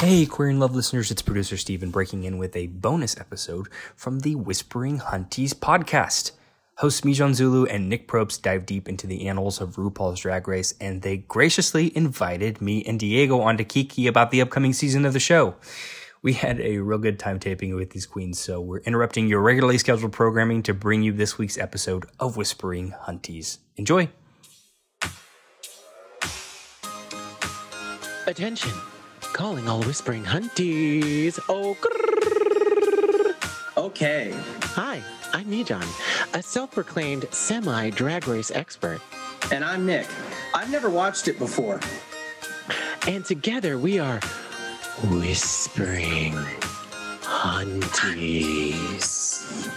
Hey, Queer in Love listeners, it's producer Steven breaking in with a bonus episode from the Whispering Hunties podcast. Hosts Mijon Zulu and Nick Probst dive deep into the annals of RuPaul's Drag Race, and they graciously invited me and Diego on to kiki about the upcoming season of the show. We had a real good time taping with these queens, so we're interrupting your regularly scheduled programming to bring you this week's episode of Whispering Hunties. Enjoy! Attention! Calling all Whispering Hunties. Oh, grrr. Okay. Hi, I'm Mijon, a self-proclaimed semi-drag race expert. And I'm Nick. I've never watched it before. And together we are Whispering Hunties.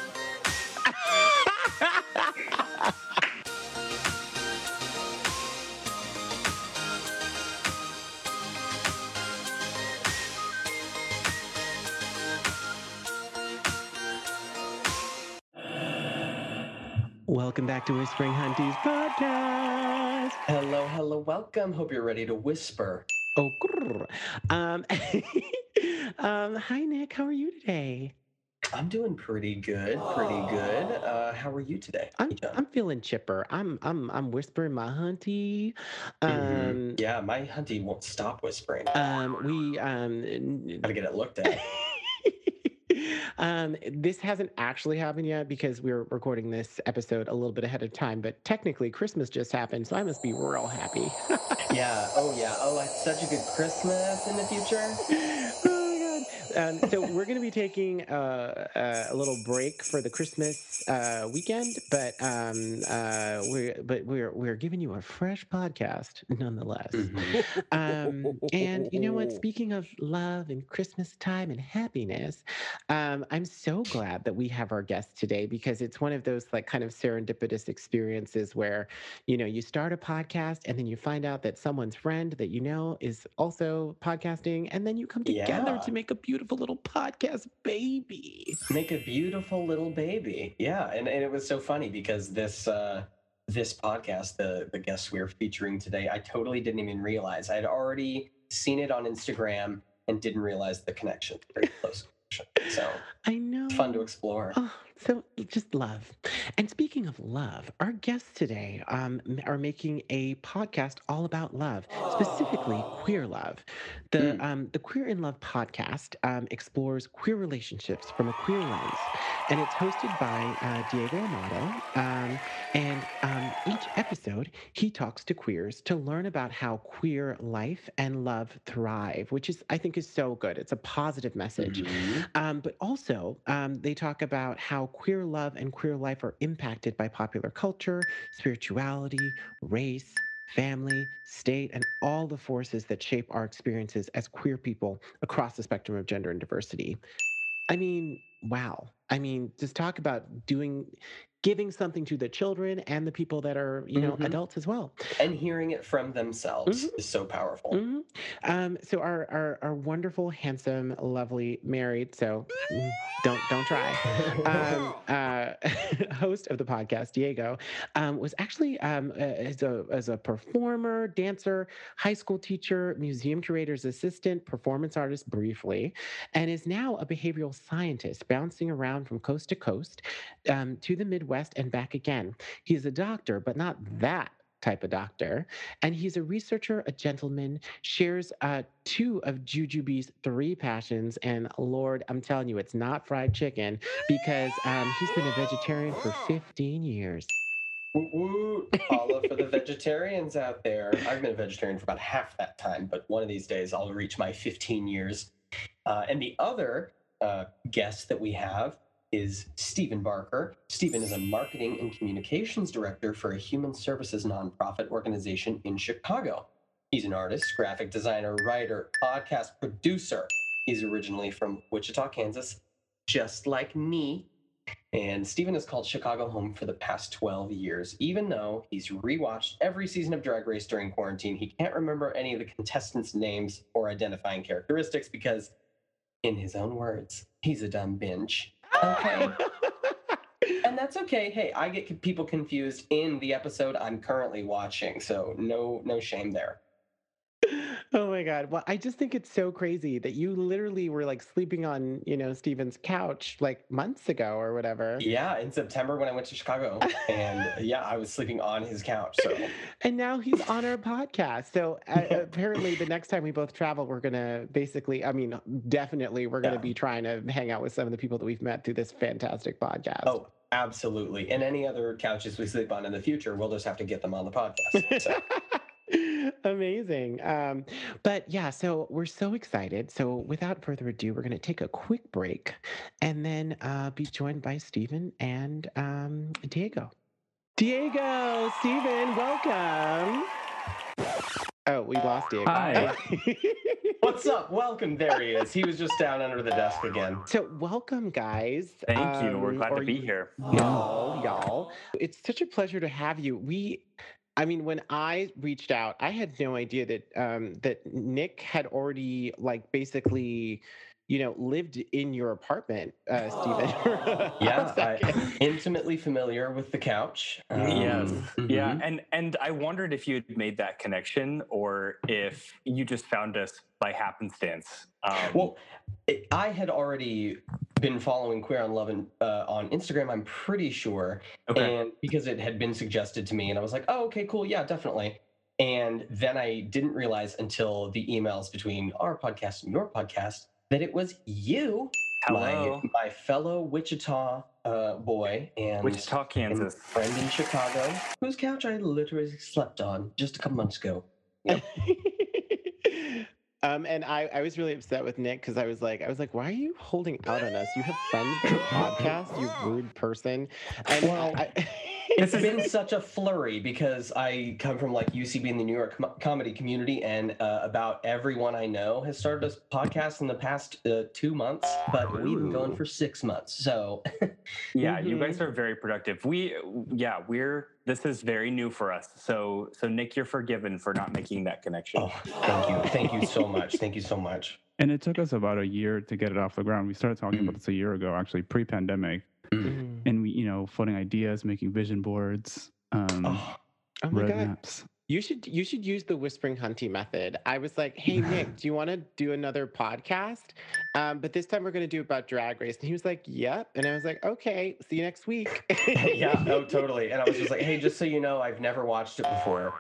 Welcome back to Whispering Hunties Podcast. Hello, hello, welcome. Hope you're ready to whisper. Oh, hi, Nick. How are you today? I'm doing pretty good. How are you today? I'm feeling chipper. I'm whispering my hunty. Yeah, my hunty won't stop whispering. Gotta get it looked at. This hasn't actually happened yet because we're recording this episode a little bit ahead of time, but technically Christmas just happened, so I must be real happy. Yeah. Oh, it's such a good Christmas in the future. So we're going to be taking a little break for the Christmas weekend, but we're giving you a fresh podcast nonetheless. Mm-hmm. And you know what? Speaking of love and Christmas time and happiness, I'm so glad that we have our guest today because it's one of those like kind of serendipitous experiences where you know you start a podcast and then you find out that someone's friend that you know is also podcasting, and then you come together to make a beautiful little podcast baby. Yeah. And it was so funny because this podcast, the guests we're featuring today, I totally didn't even realize. I had already seen it on Instagram and didn't realize the connection. Very close connection. So I know. Fun to explore. Oh, so just love. And speaking of love, our guests today are making a podcast all about love, specifically queer love. The Queer in Love podcast explores queer relationships from a queer lens, and it's hosted by Diego Amado. And each episode, he talks to queers to learn about how queer life and love thrive, which is I think is so good. It's a positive message, but also they talk about how queer love and queer life are impacted by popular culture, spirituality, race, family, state, and all the forces that shape our experiences as queer people across the spectrum of gender and diversity. I mean, wow. I mean, just talk about giving something to the children and the people that are, you know, adults as well. And hearing it from themselves is so powerful. So our wonderful, handsome, lovely, married, so don't try. Host of the podcast, Diego, was actually as a performer, dancer, high school teacher, museum curator's assistant, performance artist briefly, and is now a behavioral scientist bouncing around from coast to coast to the Midwest and back again. He's a doctor, but not that type of doctor. And he's a researcher, a gentleman, shares two of Jujubee's three passions. And Lord, I'm telling you, it's not fried chicken because he's been a vegetarian for 15 years. Woo-woo. Holla for the vegetarians out there. I've been a vegetarian for about half that time, but one of these days I'll reach my 15 years. And the other guest that we have is Stephen Barker. Stephen is a marketing and communications director for a human services nonprofit organization in Chicago. He's an artist, graphic designer, writer, podcast producer. He's originally from Wichita, Kansas, just like me. And Stephen has called Chicago home for the past 12 years, even though he's rewatched every season of Drag Race during quarantine. He can't remember any of the contestants' names or identifying characteristics because, in his own words, he's a dumb binge. Okay. And that's okay. Hey, I get people confused in the episode I'm currently watching, so no shame there. Oh my God. Well, I just think it's so crazy that you literally were like sleeping on, you know, Stephen's couch like months ago or whatever. Yeah, in September when I went to Chicago. And yeah, I was sleeping on his couch. So. And now he's on our podcast. So apparently the next time we both travel, we're going to basically, I mean, definitely we're going to be trying to hang out with some of the people that we've met through this fantastic podcast. Oh, absolutely. And any other couches we sleep on in the future, we'll just have to get them on the podcast. So. Amazing. But yeah, so we're so excited. So without further ado, we're going to take a quick break and then be joined by Stephen and Diego. Diego, Stephen, welcome. Oh, we lost Diego. Hi. What's up? Welcome. There he is. He was just down under the desk again. So welcome, guys. Thank you. We're glad to be here. Y'all. It's such a pleasure to have you. I mean, when I reached out, I had no idea that that Nick had already, like, basically, you know, lived in your apartment, Stephen. Yeah, intimately familiar with the couch. Yes, mm-hmm. Yeah, and I wondered if you'd made that connection or if you just found us by happenstance. Well, I had already been following Queer in Love on Instagram, I'm pretty sure. Okay. And because it had been suggested to me, and I was like, oh, okay, cool, yeah, definitely. And then I didn't realize until the emails between our podcast and your podcast that it was you, my fellow Wichita boy and Wichita, Kansas, and friend in Chicago, whose couch I literally slept on just a couple months ago. Yep. And I was really upset with Nick because I was like, why are you holding out on us? You have friends on your podcast, you rude person. And well, it's been such a flurry because I come from like UCB in the New York comedy community, and about everyone I know has started a podcast in the past 2 months, but we've been going for 6 months. So yeah, mm-hmm. You guys are very productive. This is very new for us. So Nick, you're forgiven for not making that connection. Oh, thank you. Thank you so much. Thank you so much. And it took us about a year to get it off the ground. We started talking about this a year ago, actually, pre-pandemic. Mm. And we, you know, floating ideas, making vision boards, roadmaps. You should use the Whispering Huntie method. I was like, hey, Nick, do you want to do another podcast? But this time we're going to do about Drag Race. And he was like, yep. And I was like, okay, see you next week. Yeah, no, totally. And I was just like, hey, just so you know, I've never watched it before.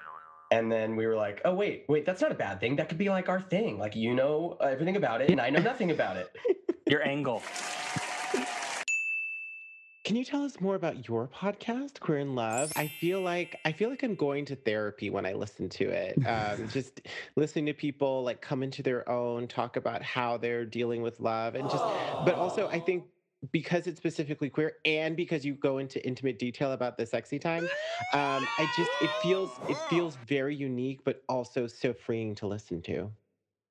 And then we were like, oh, wait, that's not a bad thing. That could be like our thing. Like, you know everything about it and I know nothing about it. Your angle. Can you tell us more about your podcast, Queer in Love? I feel like I'm going to therapy when I listen to it. Just listening to people like come into their own, talk about how they're dealing with love, and just. But also, I think because it's specifically queer, and because you go into intimate detail about the sexy time, it feels very unique, but also so freeing to listen to.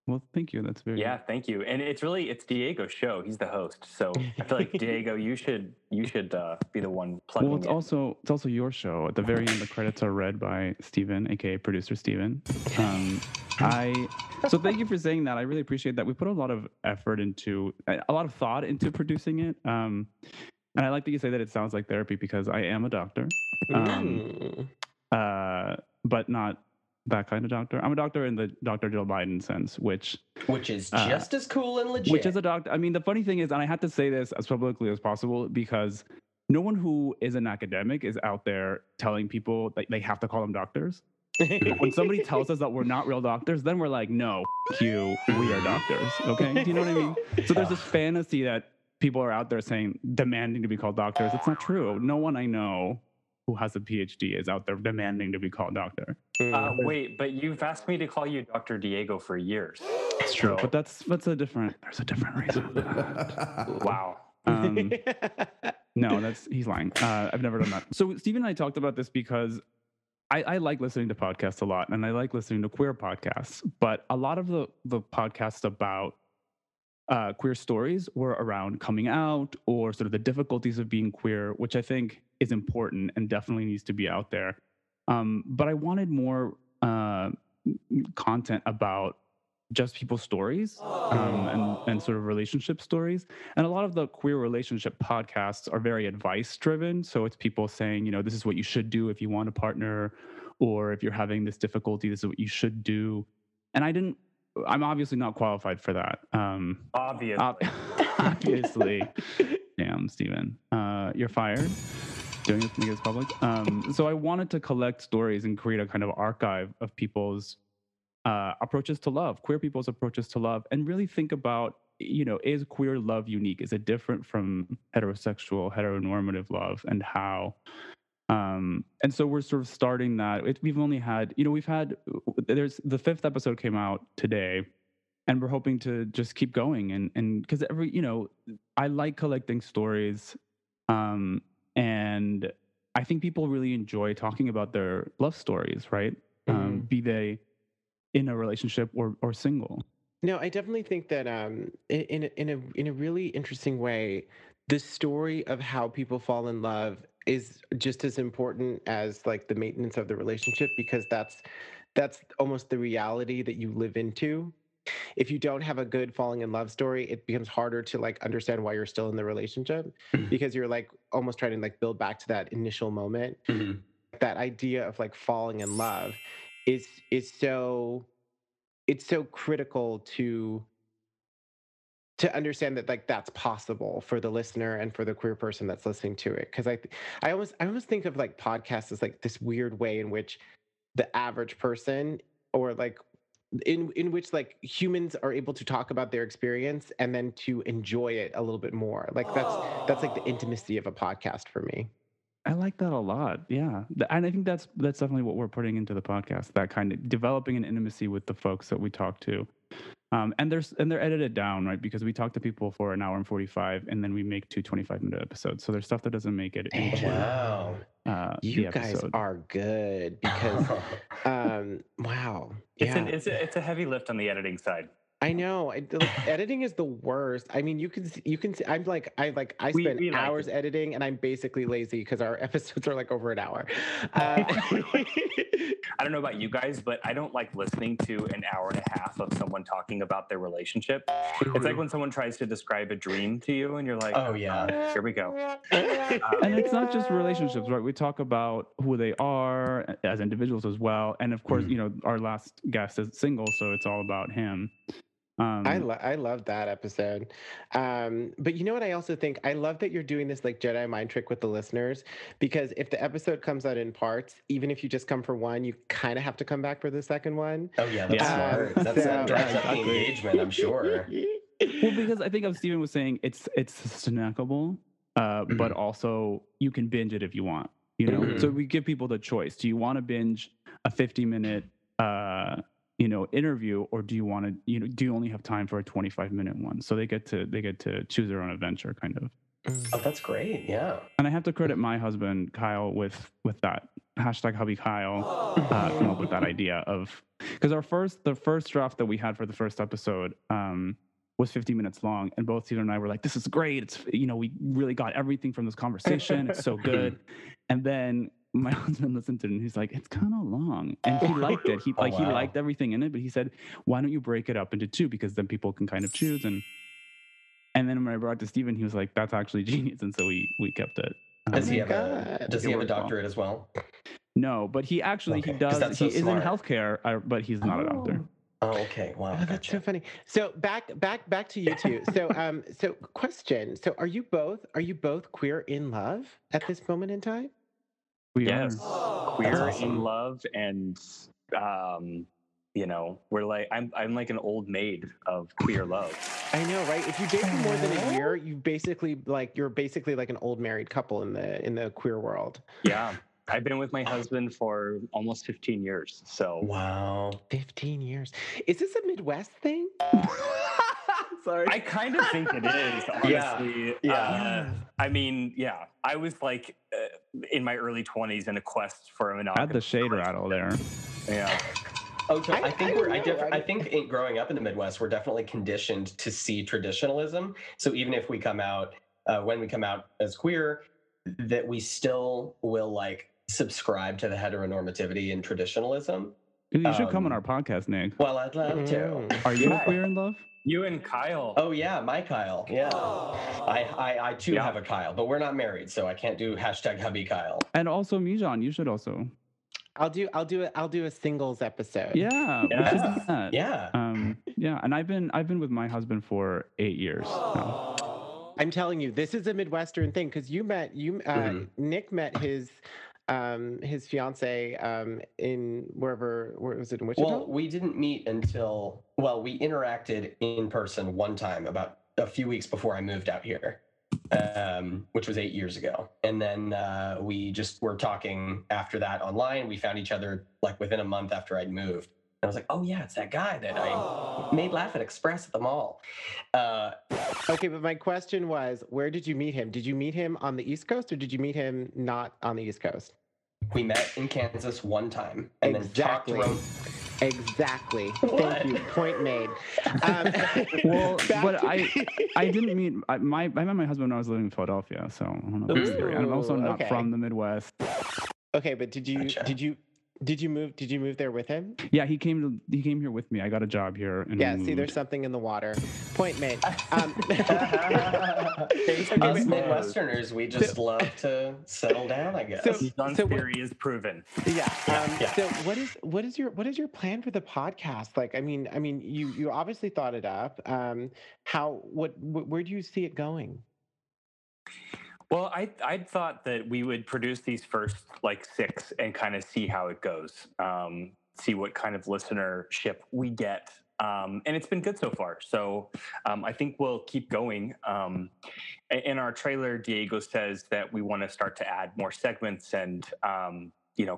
Well, thank you. That's very good. Thank you. And it's Diego's show. He's the host, so I feel like Diego, you should be the one plugging. Well, it's also your show. At the very end, the credits are read by Stephen, aka producer Stephen. So thank you for saying that. I really appreciate that. We put a lot of effort into a lot of thought into producing it. And I like that you say that it sounds like therapy because I am a doctor, but not that kind of doctor. I'm a doctor in the Dr. Jill Biden sense, which is just as cool and legit. Which is a doctor. I mean, the funny thing is, and I had to say this as publicly as possible because no one who is an academic is out there telling people that they have to call them doctors. When somebody tells us that we're not real doctors, then we're like, no, you, we are doctors. Okay, do you know what I mean? So there's this fantasy that people are out there saying, demanding to be called doctors. It's not true. No one I know who has a PhD is out there demanding to be called doctor. Wait, but you've asked me to call you Dr. Diego for years. That's true, but there's a different reason for that. Wow. No, he's lying. I've never done that. So Stephen and I talked about this because I like listening to podcasts a lot, and I like listening to queer podcasts, but a lot of the podcasts about queer stories were around coming out or sort of the difficulties of being queer, which I think is important and definitely needs to be out there. But I wanted more content about just people's stories and sort of relationship stories. And a lot of the queer relationship podcasts are very advice driven. So it's people saying, you know, this is what you should do if you want a partner, or if you're having this difficulty, this is what you should do. And I didn't I'm obviously not qualified for that. Obviously. Obviously. Damn, Stephen. You're fired. Doing this to make this public. So I wanted to collect stories and create a kind of archive of people's approaches to love, queer people's approaches to love, and really think about, you know, is queer love unique? Is it different from heterosexual, heteronormative love, and how? And so we're sort of starting that. We've only had, you know, there's the 5th episode came out today, and we're hoping to just keep going. And because every, you know, I like collecting stories. And I think people really enjoy talking about their love stories, right? Mm-hmm. Be they in a relationship or single. No, I definitely think that in a really interesting way, the story of how people fall in love is just as important as like the maintenance of the relationship, because that's almost the reality that you live into. If you don't have a good falling in love story, it becomes harder to like understand why you're still in the relationship, because you're like almost trying to like build back to that initial moment. Mm-hmm. That idea of like falling in love is so critical to understand that like that's possible for the listener and for the queer person that's listening to it. Because I almost think of like podcasts as like this weird way in which the average person or like in which like humans are able to talk about their experience and then to enjoy it a little bit more. Like that's like the intimacy of a podcast for me. I like that a lot. Yeah. And I think that's definitely what we're putting into the podcast, that kind of developing an intimacy with the folks that we talk to. And they're edited down, right? Because we talk to people for an hour and 45, and then we make 2 25-minute episodes. So there's stuff that doesn't make it into you guys episode. Are good because, wow. Yeah. It's a heavy lift on the editing side. I know. Editing is the worst. I mean, you can see, I spend hours editing, and I'm basically lazy because our episodes are like over an hour. I don't know about you guys, but I don't like listening to an hour and a half of someone talking about their relationship. Mm-hmm. It's like when someone tries to describe a dream to you and you're like, oh yeah, here we go. And it's not just relationships, right? We talk about who they are as individuals as well. And of course, mm-hmm. you know, our last guest is single, so it's all about him. I love that episode. But you know what I also think? I love that you're doing this like Jedi mind trick with the listeners, because if the episode comes out in parts, even if you just come for one, you kind of have to come back for the second one. Oh, yeah, that's smart. That's engagement, I'm sure. Well, because I think as Stephen was saying, it's snackable, mm-hmm. but also you can binge it if you want. You know, mm-hmm. So we give people the choice. Do you want to binge a 50-minute interview, or do you want to, do you only have time for a 25-minute one? So they get to choose their own adventure, kind of. Oh, that's great. Yeah. And I have to credit my husband, Kyle, with that. Hashtag hubby Kyle came up with that idea of, because the first draft that we had for the first episode, was 50 minutes long, and both Stephen and I were like, this is great. It's, we really got everything from this conversation. It's so good. And then my husband listened to it and he's like, it's kind of long, and he liked it. He liked everything in it, but he said, why don't you break it up into two? Because then people can kind of choose. And then when I brought it to Stephen, he was like, that's actually genius. And so we kept it. Does he have a doctorate as well? No, but he actually, okay. He is in healthcare, but he's not a doctor. Oh, okay. Wow. Oh, that's so funny. So back to you two. So question. So are you both queer in love at this moment in time? We are. Queer in love, and we're like I'm like an old maid of queer love. I know, right? If you date for more than a year, you're basically like an old married couple in the queer world. Yeah. I've been with my husband for almost 15 years. So wow. 15 years. Is this a Midwest thing? Sorry. I kind of think it is, honestly. Yeah. I was like in my early 20s in a quest for a monogamous. I had the shade rattle there. Yeah. Oh, so I think growing up in the Midwest, we're definitely conditioned to see traditionalism. So even if we come out, when we come out as queer, that we still will like subscribe to the heteronormativity and traditionalism. You should come on our podcast, Nick. Well, I'd love to. Are you queer in love? You and Kyle. Oh yeah, my Kyle. Yeah, I too have a Kyle, but we're not married, so I can't do hashtag hubby Kyle. And also Mijon, you should also. I'll do a singles episode. Yeah. Yeah. And I've been with my husband for 8 years now. I'm telling you, this is a Midwestern thing, because Nick met his fiance in where was it in Wichita? Well, we didn't meet until, we interacted in person one time about a few weeks before I moved out here, which was 8 years ago. And then we just were talking after that online. We found each other like within a month after I'd moved. And I was like, oh, yeah, it's that guy that I made laugh at Express at the mall. Okay, but my question was, where did you meet him? Did you meet him on the East Coast, or did you meet him not on the East Coast? We met in Kansas one time. And exactly. Then exactly. What? Thank you. Point made. But I didn't meet I met my husband when I was living in Philadelphia, so I don't know. Ooh, I'm also not from the Midwest. Okay, but Did you move there with him? Yeah, he came here with me. I got a job here. And yeah, see, there's something in the water. Point made. Us Midwesterners, we just love to settle down, I guess. So theory is proven. Yeah. So what is your plan for the podcast? Like, I mean, you obviously thought it up. Where do you see it going? Well, I thought that we would produce these first like six and kind of see how it goes, see what kind of listenership we get. And it's been good so far. So I think we'll keep going. In our trailer, Diego says that we want to start to add more segments and,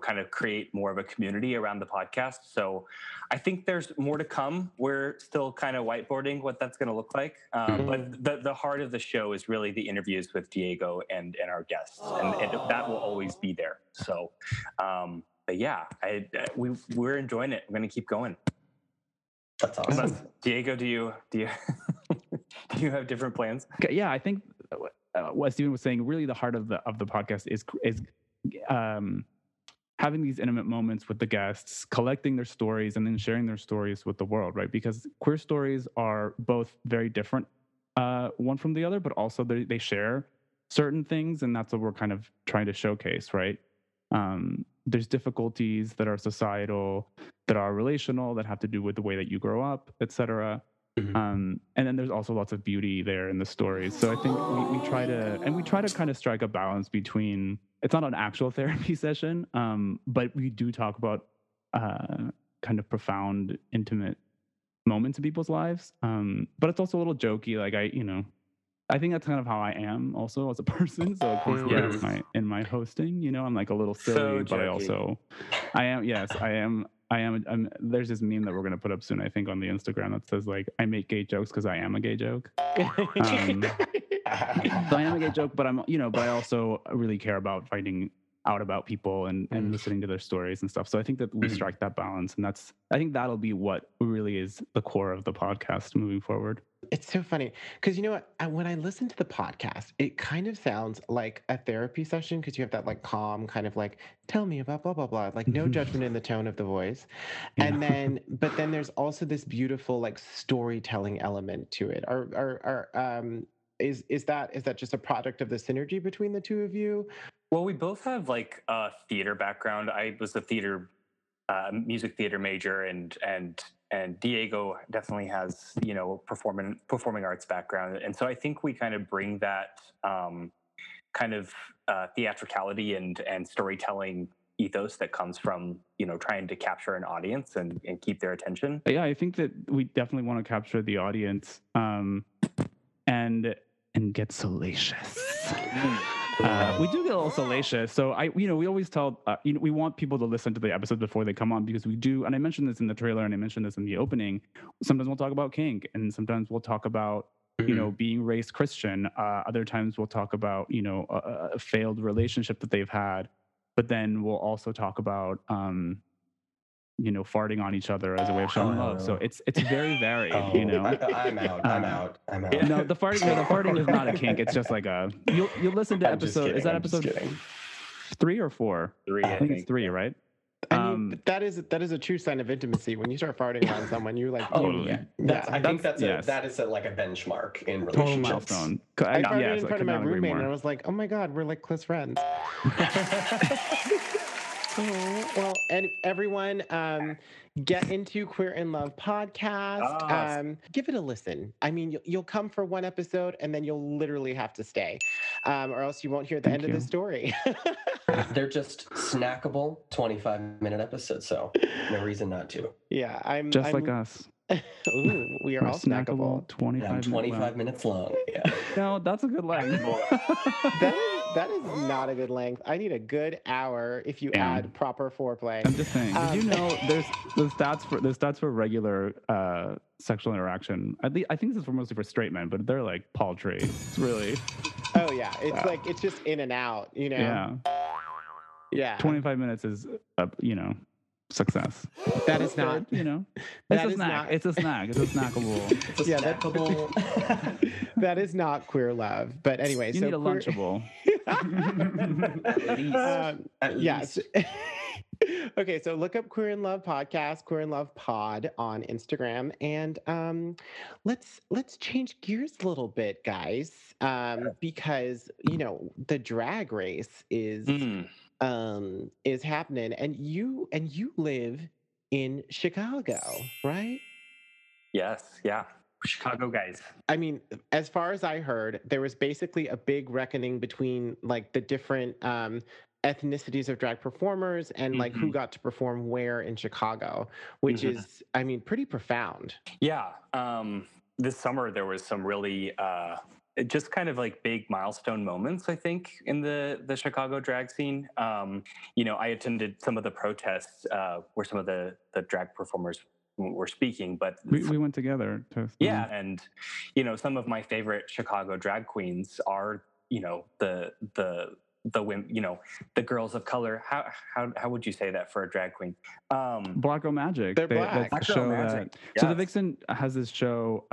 kind of create more of a community around the podcast. So I think there's more to come. We're still kind of whiteboarding what that's going to look like. But the heart of the show is really the interviews with Diego and our guests. And that will always be there. So, but yeah, we're enjoying it. We're going to keep going. That's awesome. Diego, do you do you have different plans? Yeah, I think what Stephen was saying, really the heart of the podcast is having these intimate moments with the guests, collecting their stories, and then sharing their stories with the world, right? Because queer stories are both very different, one from the other, but also they share certain things, and that's what we're kind of trying to showcase, right? There's difficulties that are societal, that are relational, that have to do with the way that you grow up, et cetera. And then there's also lots of beauty there in the stories. So I think we try to kind of strike a balance between, it's not an actual therapy session, but we do talk about kind of profound, intimate moments in people's lives. But it's also a little jokey. Like I think that's kind of how I am also as a person. So of course, in my hosting, I'm like a little silly, so but I am. There's this meme that we're going to put up soon, I think, on the Instagram that says, like, I make gay jokes because I am a gay joke. So I am a gay joke, but I'm, but I also really care about finding out about people and listening to their stories and stuff. So I think that we strike that balance. And I think that'll be what really is the core of the podcast moving forward. It's so funny because, when I listen to the podcast, it kind of sounds like a therapy session because you have that like calm kind of like, tell me about blah, blah, blah, like no judgment in the tone of the voice. Yeah. But then there's also this beautiful like storytelling element to it. Is that just a product of the synergy between the two of you? Well, we both have like a theater background. I was a music theater major, and Diego definitely has, performing arts background. And so I think we kind of bring that theatricality and storytelling ethos that comes from, trying to capture an audience and keep their attention. Yeah, I think that we definitely want to capture the audience and get salacious. We do get a little salacious. So we always tell, we want people to listen to the episode before they come on because we do. And I mentioned this in the trailer and I mentioned this in the opening. Sometimes we'll talk about kink and sometimes we'll talk about, being raised Christian. Other times we'll talk about, a failed relationship that they've had, but then we'll also talk about, farting on each other as a way of showing love. So it's very varied, I'm out. Yeah. No, the farting is not a kink. It's just like you'll listen to episode 3 or 4? 3, I think it's 3, right? That is a true sign of intimacy. When you start farting on someone, you're like, I think that's a benchmark in relationships. Total milestone. I farted in front of my roommate and I was like, oh my God, we're like close friends. Well, and everyone, get into Queer in Love podcast. Give it a listen. I mean, you'll come for one episode and then you'll literally have to stay, or else you won't hear the end of the story. They're just snackable 25-minute episodes, so no reason not to. Yeah, I'm just like us. Ooh, we are all snackable. 25 minutes long. Yeah. No, that's a good length. That is not a good length. I need a good hour if you add proper foreplay. I'm just saying. Did you know there's the stats for regular sexual interaction? I think this is mostly for straight men, but they're like paltry. It's really. Oh yeah, it's like it's just in and out. You know. Yeah. 25 minutes is success. That is not, it's a snack. It's a snack. It's a snackable. It's a snackable. That is not queer love. But anyway, you need a Lunchable. At least. Yes. Okay, so look up Queer in Love podcast, Queer in Love pod on Instagram, and let's change gears a little bit, guys, because the drag race is. Is happening, and you live in Chicago, right? Yes, yeah. Chicago guys. I mean, as far as I heard, there was basically a big reckoning between like the different ethnicities of drag performers and like who got to perform where in Chicago, which is, I mean, pretty profound. Yeah. This summer there was some really just kind of like big milestone moments, I think, in the Chicago drag scene. I attended some of the protests where some of the drag performers were speaking, but we went together. And, some of my favorite Chicago drag queens are, the women, the girls of color. How would you say that for a drag queen? Black Girl Magic. They're black. Black Girl Magic. Yes. So the Vixen has this show,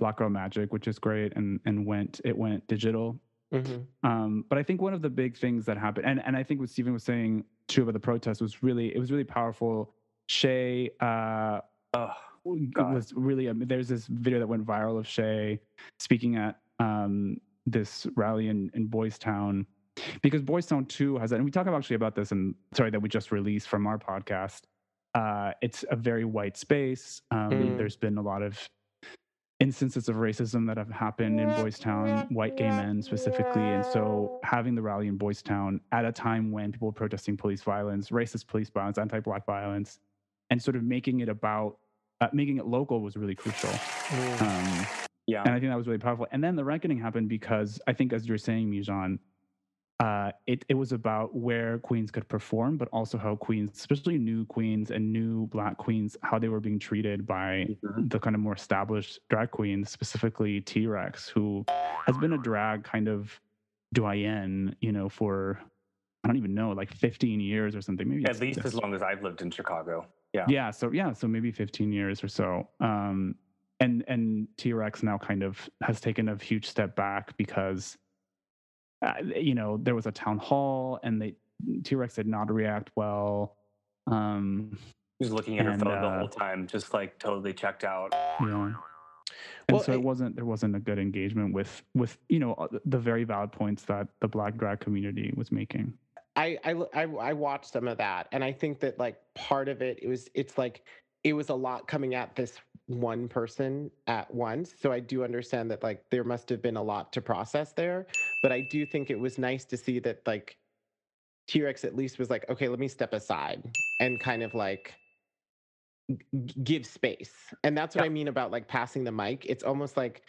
Black Girl Magic, which is great, and it went digital. But I think one of the big things that happened, and I think what Stephen was saying too about the protest was really powerful. Shea was really there's this video that went viral of Shea speaking at this rally in Boystown. Because Boystown 2 has that, and we talk about this that we just released from our podcast. It's a very white space. There's been a lot of instances of racism that have happened in Boystown, white gay men specifically. And so having the rally in Boystown at a time when people were protesting police violence, racist police violence, anti-Black violence, and sort of making it about, making it local was really crucial. And I think that was really powerful. And then the reckoning happened because I think, as you were saying, Mijon, it was about where queens could perform, but also how queens, especially new queens and new Black queens, how they were being treated by the kind of more established drag queens, specifically T-Rex, who has been a drag kind of doyenne, for, I don't even know, like 15 years or something. Maybe at least as long as I've lived in Chicago. Yeah. Yeah. So maybe 15 years or so. And T-Rex now kind of has taken a huge step back because there was a town hall, and T-Rex did not react well. He was looking at her phone the whole time, just like totally checked out. There wasn't a good engagement with the very valid points that the Black drag community was making. I watched some of that, and I think that like part of it it was a lot coming at this one person at once. So I do understand that like there must have been a lot to process there, but I do think it was nice to see that like T-Rex at least was like, okay, let me step aside and kind of like give space. And that's what I mean about like passing the mic. It's almost like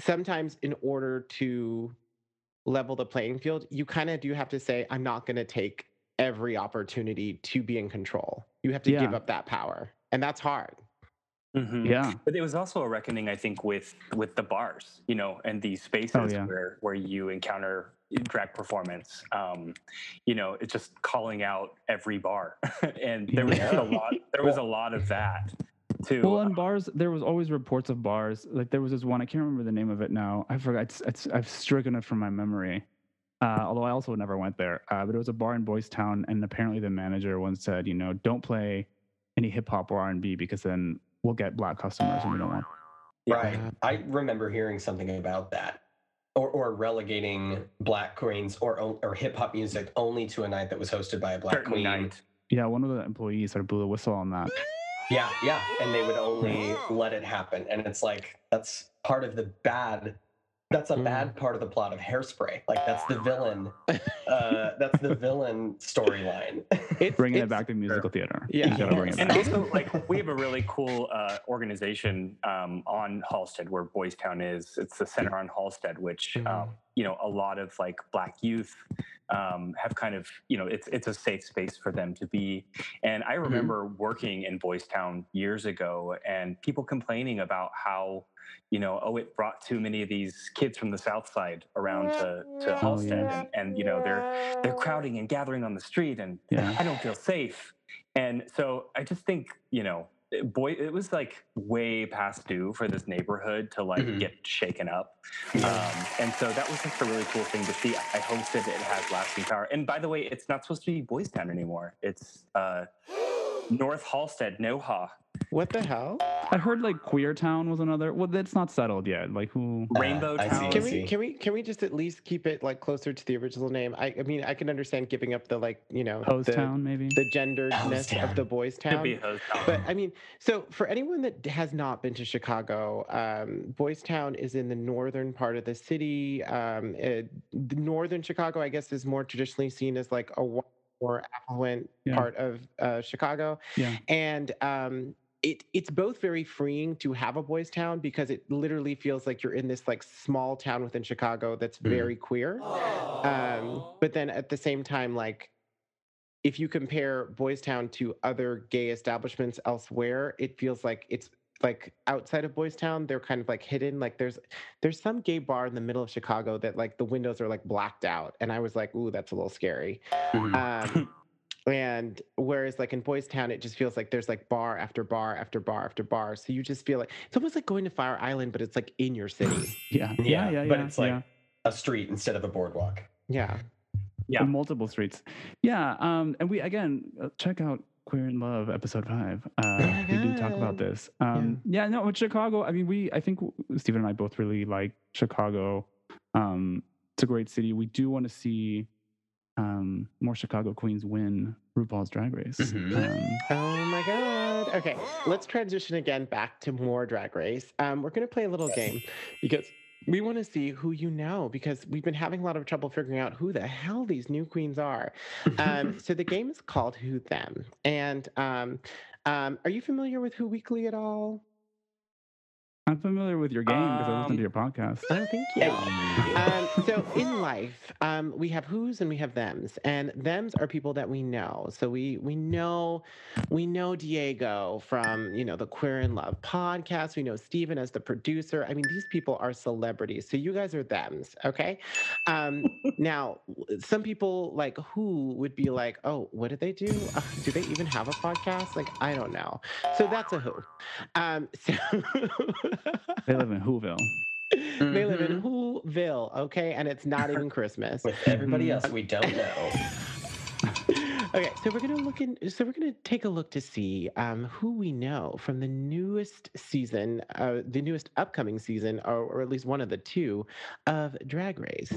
sometimes in order to level the playing field, you kind of do have to say, I'm not going to take every opportunity to be in control. You have to give up that power. And that's hard. But it was also a reckoning, I think, with the bars, and these spaces where you encounter drag performance. It's just calling out every bar, and there was just a lot. There was a lot of that too. Well, in bars, there was always reports of bars. Like there was this one, I can't remember the name of it now. I forgot. I've stricken it from my memory. Although I also never went there. But it was a bar in Boystown, and apparently the manager once said, don't play any hip hop or R&B because then we'll get Black customers and we don't want. Right. I remember hearing something about that. or relegating Black queens or hip hop music only to a night that was hosted by a Black queen. Night. Yeah, one of the employees sort of blew a whistle on that. Yeah, yeah, and they would only let it happen. And it's like, that's part of the bad. That's a bad part of the plot of Hairspray. Like, that's the villain. That's the villain storyline. Bringing it back to musical theater. Yeah. And also, like, we have a really cool organization on Halsted, where Boystown is. It's the Center on Halsted, which, you know, a lot of, like, Black youth have kind of, you know, it's a safe space for them to be. And I remember working in Boystown years ago and people complaining about how, you know, oh, it brought too many of these kids from the South Side around to Halsted, and you know, they're crowding and gathering on the street, and I don't feel safe. And so I just think, you know, it was like way past due for this neighborhood to like get shaken up. And so that was just a really cool thing to see. I hosted it has lasting power. And by the way, it's not supposed to be Boystown anymore. It's North Halsted, NoHa. What the hell? I heard like Queer Town was another. Well, that's not settled yet. Like who? Rainbow Town. Can we just at least keep it like closer to the original name? I mean, I can understand giving up the, like, you know, Hose Town, maybe the genderedness of the Boys Town. Could be Hose Town. But I mean, so for anyone that has not been to Chicago, Boys Town is in the northern part of the city. Northern Chicago, I guess, is more traditionally seen as like a more affluent part of Chicago, and it's both very freeing to have a Boys Town, because it literally feels like you're in this like small town within Chicago that's very queer, but then at the same time, like, if you compare Boys Town to other gay establishments elsewhere, it feels like it's like outside of Boys Town, they're kind of like hidden. Like there's some gay bar in the middle of Chicago that like the windows are like blacked out. And I was like, ooh, that's a little scary. And whereas like in Boys Town, it just feels like there's like bar after bar after bar after bar. So you just feel like it's almost like going to Fire Island, but it's like in your city. But it's like a street instead of a boardwalk. Yeah. Multiple streets. Yeah. And we, again, check out Queer in Love, episode 5. We do talk about this. With Chicago, I mean, I think Stephen and I both really like Chicago. It's a great city. We do want to see more Chicago queens win RuPaul's Drag Race. Oh my God. Okay, let's transition again back to more Drag Race. We're going to play a little game because we want to see who you know, because we've been having a lot of trouble figuring out who the hell these new queens are. So the game is called Who Them. And are you familiar with Who Weekly at all? I'm familiar with your game because I listen to your podcast. Oh, thank you. So in life, we have who's and we have thems, and thems are people that we know. So we know Diego from, you know, the Queer in Love podcast. We know Stephen as the producer. I mean, these people are celebrities. So you guys are thems, okay? Now, some people like who would be like, oh, what did they do? Do they even have a podcast? Like, I don't know. So that's a who. They live in Whoville. They live in Whoville, okay? And it's not even Christmas. With everybody else we don't know. Okay, so we're gonna take a look to see who we know from the newest season, the newest upcoming season, or at least one of the two of Drag Race.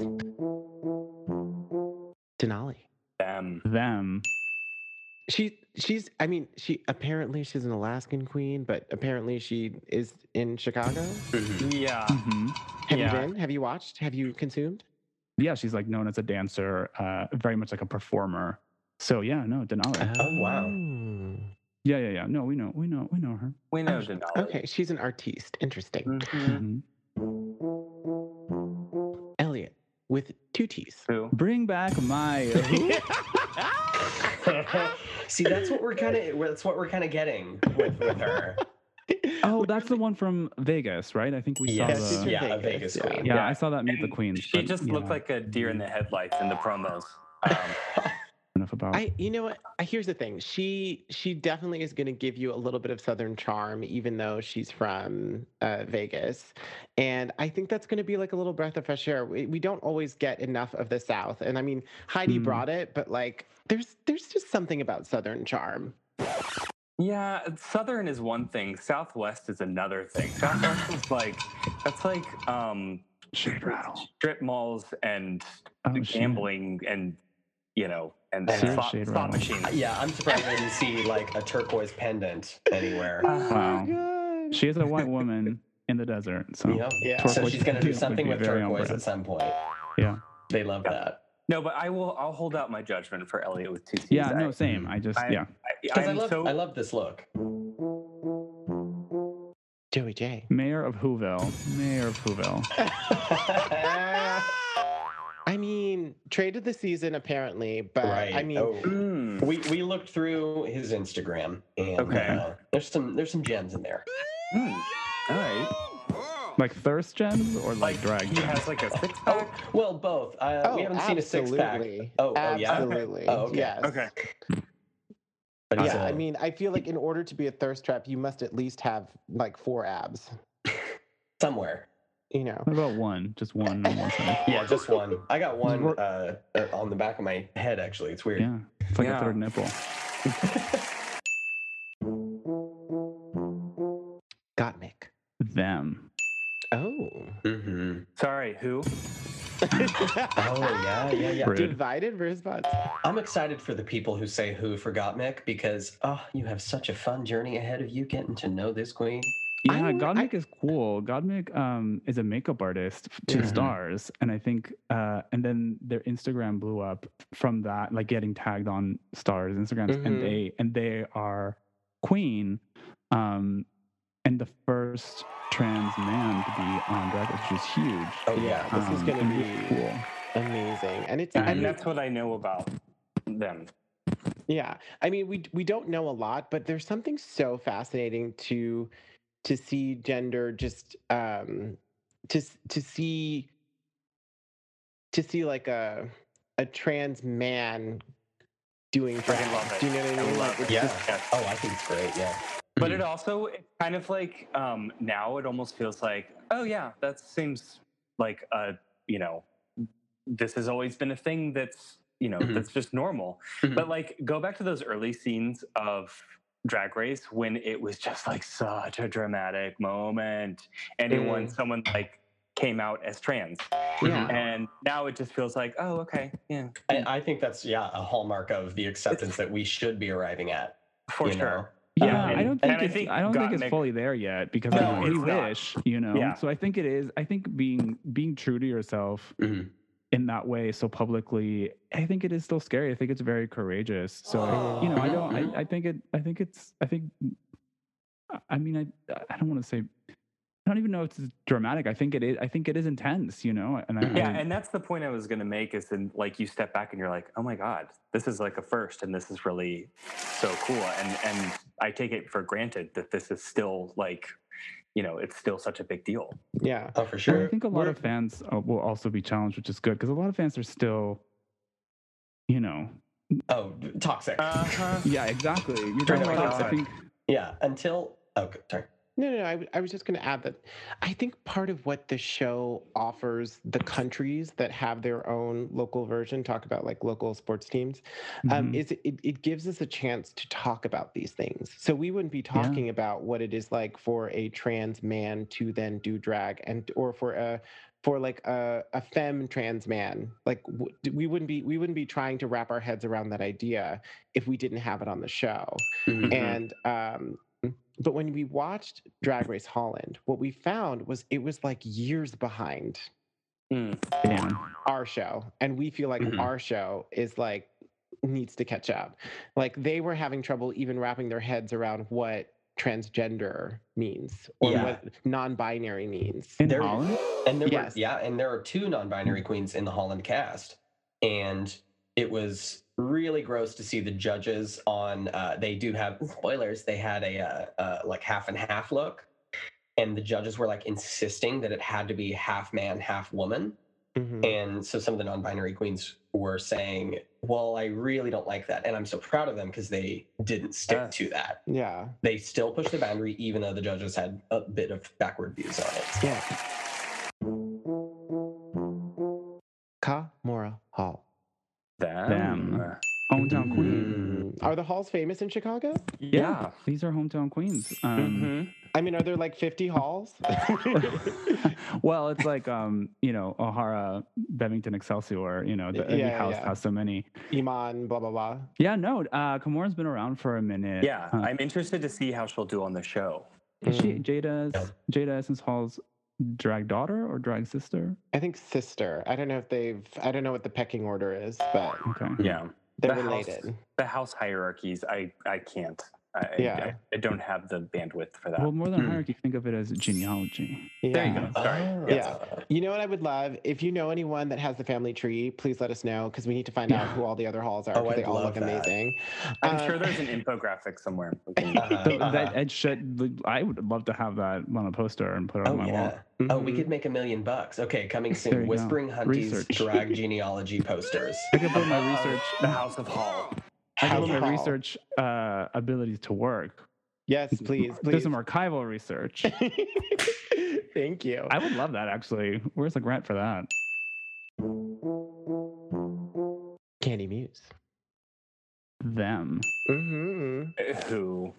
Denali. Them. She's. I mean, she's an Alaskan queen, but apparently she is in Chicago. Yeah. Have you been? Have you watched? Have you consumed? Yeah, she's like known as a dancer, very much like a performer. So Denali. Oh wow. Yeah. No, we know her. We know Denali. Okay, she's an artiste. Interesting. Elliot with 2 T's. Who? Bring back my. See, that's what we're kind of getting with her. Oh, that's the one from Vegas, right? I think we saw the a Vegas queen. Yeah, I saw that Meet the Queens. She just looked like a deer in the headlights in the promos. Enough about. You know what? Here's the thing. She definitely is going to give you a little bit of Southern charm, even though she's from Vegas, and I think that's going to be like a little breath of fresh air. We don't always get enough of the South, and I mean Heidi brought it, but like there's just something about Southern charm. Yeah, Southern is one thing. Southwest is another thing. Southwest is like that's like Shade rattle. Strip malls and gambling and, you know, and slot machines. Yeah, I'm surprised I didn't see like a turquoise pendant anywhere. Wow. Oh, she is a white woman in the desert. So, yeah. So she's going to do something with turquoise at some point. Yeah. They love that. No, but I'll hold out my judgment for Elliot with two C's. Yeah, no, same. I love this look. Joey J. Mayor of Whoville. I mean, trade of the season, apparently. But, right. I mean... We looked through his Instagram. And, there's some gems in there. Mm. All right. Like thirst gems or like drag gems? He has like a six-pack? Oh, well, both. We haven't seen a six-pack. Oh, absolutely. Oh, okay. Yes. Okay. But yeah, I mean, I feel like in order to be a thirst trap, you must at least have like four abs. Somewhere. You know. What about one? Just one on one side. Yeah, just one. I got one on the back of my head, actually. It's weird. Yeah. It's like a third nipple. Gottmik. Them. Oh. Mm-hmm. Sorry, who? Oh yeah. Rude. Divided response. I'm excited for the people who say who for Gottmik because you have such a fun journey ahead of you getting to know this queen. Yeah, Gottmik is cool. Gottmik is a makeup artist to stars, and I think and then their Instagram blew up from that, like getting tagged on stars Instagrams, and they are queen, and the first trans man to be on Drag Race, which is huge. Oh, yeah. This is going to be cool. Amazing. And it's, I mean, that's what I know about them. Yeah. I mean, we don't know a lot, but there's something so fascinating to see gender just to see like a trans man doing drag. Do you know what I mean? Oh, I think it's great. Yeah. But it also, it's kind of like, now it almost feels like, oh yeah, that seems like, you know, this has always been a thing that's, you know, that's just normal. But like, go back to those early scenes of Drag Race when it was just like such a dramatic moment. And when someone like came out as trans. Yeah. And now it just feels like, oh, okay, yeah. And I think that's, a hallmark of the acceptance that we should be arriving at. For sure. Know? Yeah, I don't think it's fully there yet because we wish, you know. Yeah. So I think it is. I think being true to yourself in that way, so publicly, I think it is still scary. I think it's very courageous. So you know, I don't want to say. I don't even know if it's dramatic. I think it is intense, you know. And and that's the point I was going to make is that, like, you step back and you're like, oh my God, this is like a first, and this is really so cool. And I take it for granted that this is still like, you know, it's still such a big deal. Yeah, oh, for sure. And I think a lot of fans will also be challenged, which is good because a lot of fans are still, you know, toxic. Yeah, exactly. You're talking about toxic. No. I was just going to add that I think part of what the show offers the countries that have their own local version, talk about like local sports teams, is it gives us a chance to talk about these things. So we wouldn't be talking about what it is like for a trans man to then do drag, and or for a femme trans man, like we wouldn't be trying to wrap our heads around that idea if we didn't have it on the show, and. But when we watched Drag Race Holland, what we found was it was like years behind our show. And we feel like our show is like needs to catch up. Like they were having trouble even wrapping their heads around what transgender means or what non-binary means. In Holland? And there are two non-binary queens in the Holland cast. And it was really gross to see the judges on. They do have spoilers. They had a like half and half look, and the judges were like insisting that it had to be half man, half woman. And so some of the non-binary queens were saying, "Well, I really don't like that," and I'm so proud of them because they didn't stick to that. Yeah, they still pushed the boundary, even though the judges had a bit of backward views on it. Yeah. Kahmora Hall. Them. Hometown queen. Are the Halls famous in Chicago? Yeah. These are hometown queens. I mean, are there like 50 halls? Well, it's like, you know, O'Hara, Bevington, Excelsior, you know, every house has so many. Iman, blah, blah, blah. Yeah, no, Kahmora's been around for a minute. Yeah, I'm interested to see how she'll do on the show. Is she Jaida Essence Hall's drag daughter or drag sister? I think sister. I don't know what the pecking order is, but yeah, they're related. The house hierarchies, I can't. I don't have the bandwidth for that. Well, more than hierarchy, think of it as genealogy. Yeah. There you go. Sorry. Yeah. You know what I would love? If you know anyone that has the family tree, please let us know, because we need to find out who all the other halls are, because they all look amazing. I'm sure there's an infographic somewhere. I would love to have that on a poster and put it on my wall. Mm-hmm. Oh, we could make $1 million bucks. Okay, coming soon. Whispering Hunties research. Drag genealogy posters. I could put my research. The House of Hall. I have my research abilities to work. Yes, please. Do some archival research. Thank you. I would love that, actually. Where's the grant for that? Kandy Muse. Them. Mm-hmm. Who?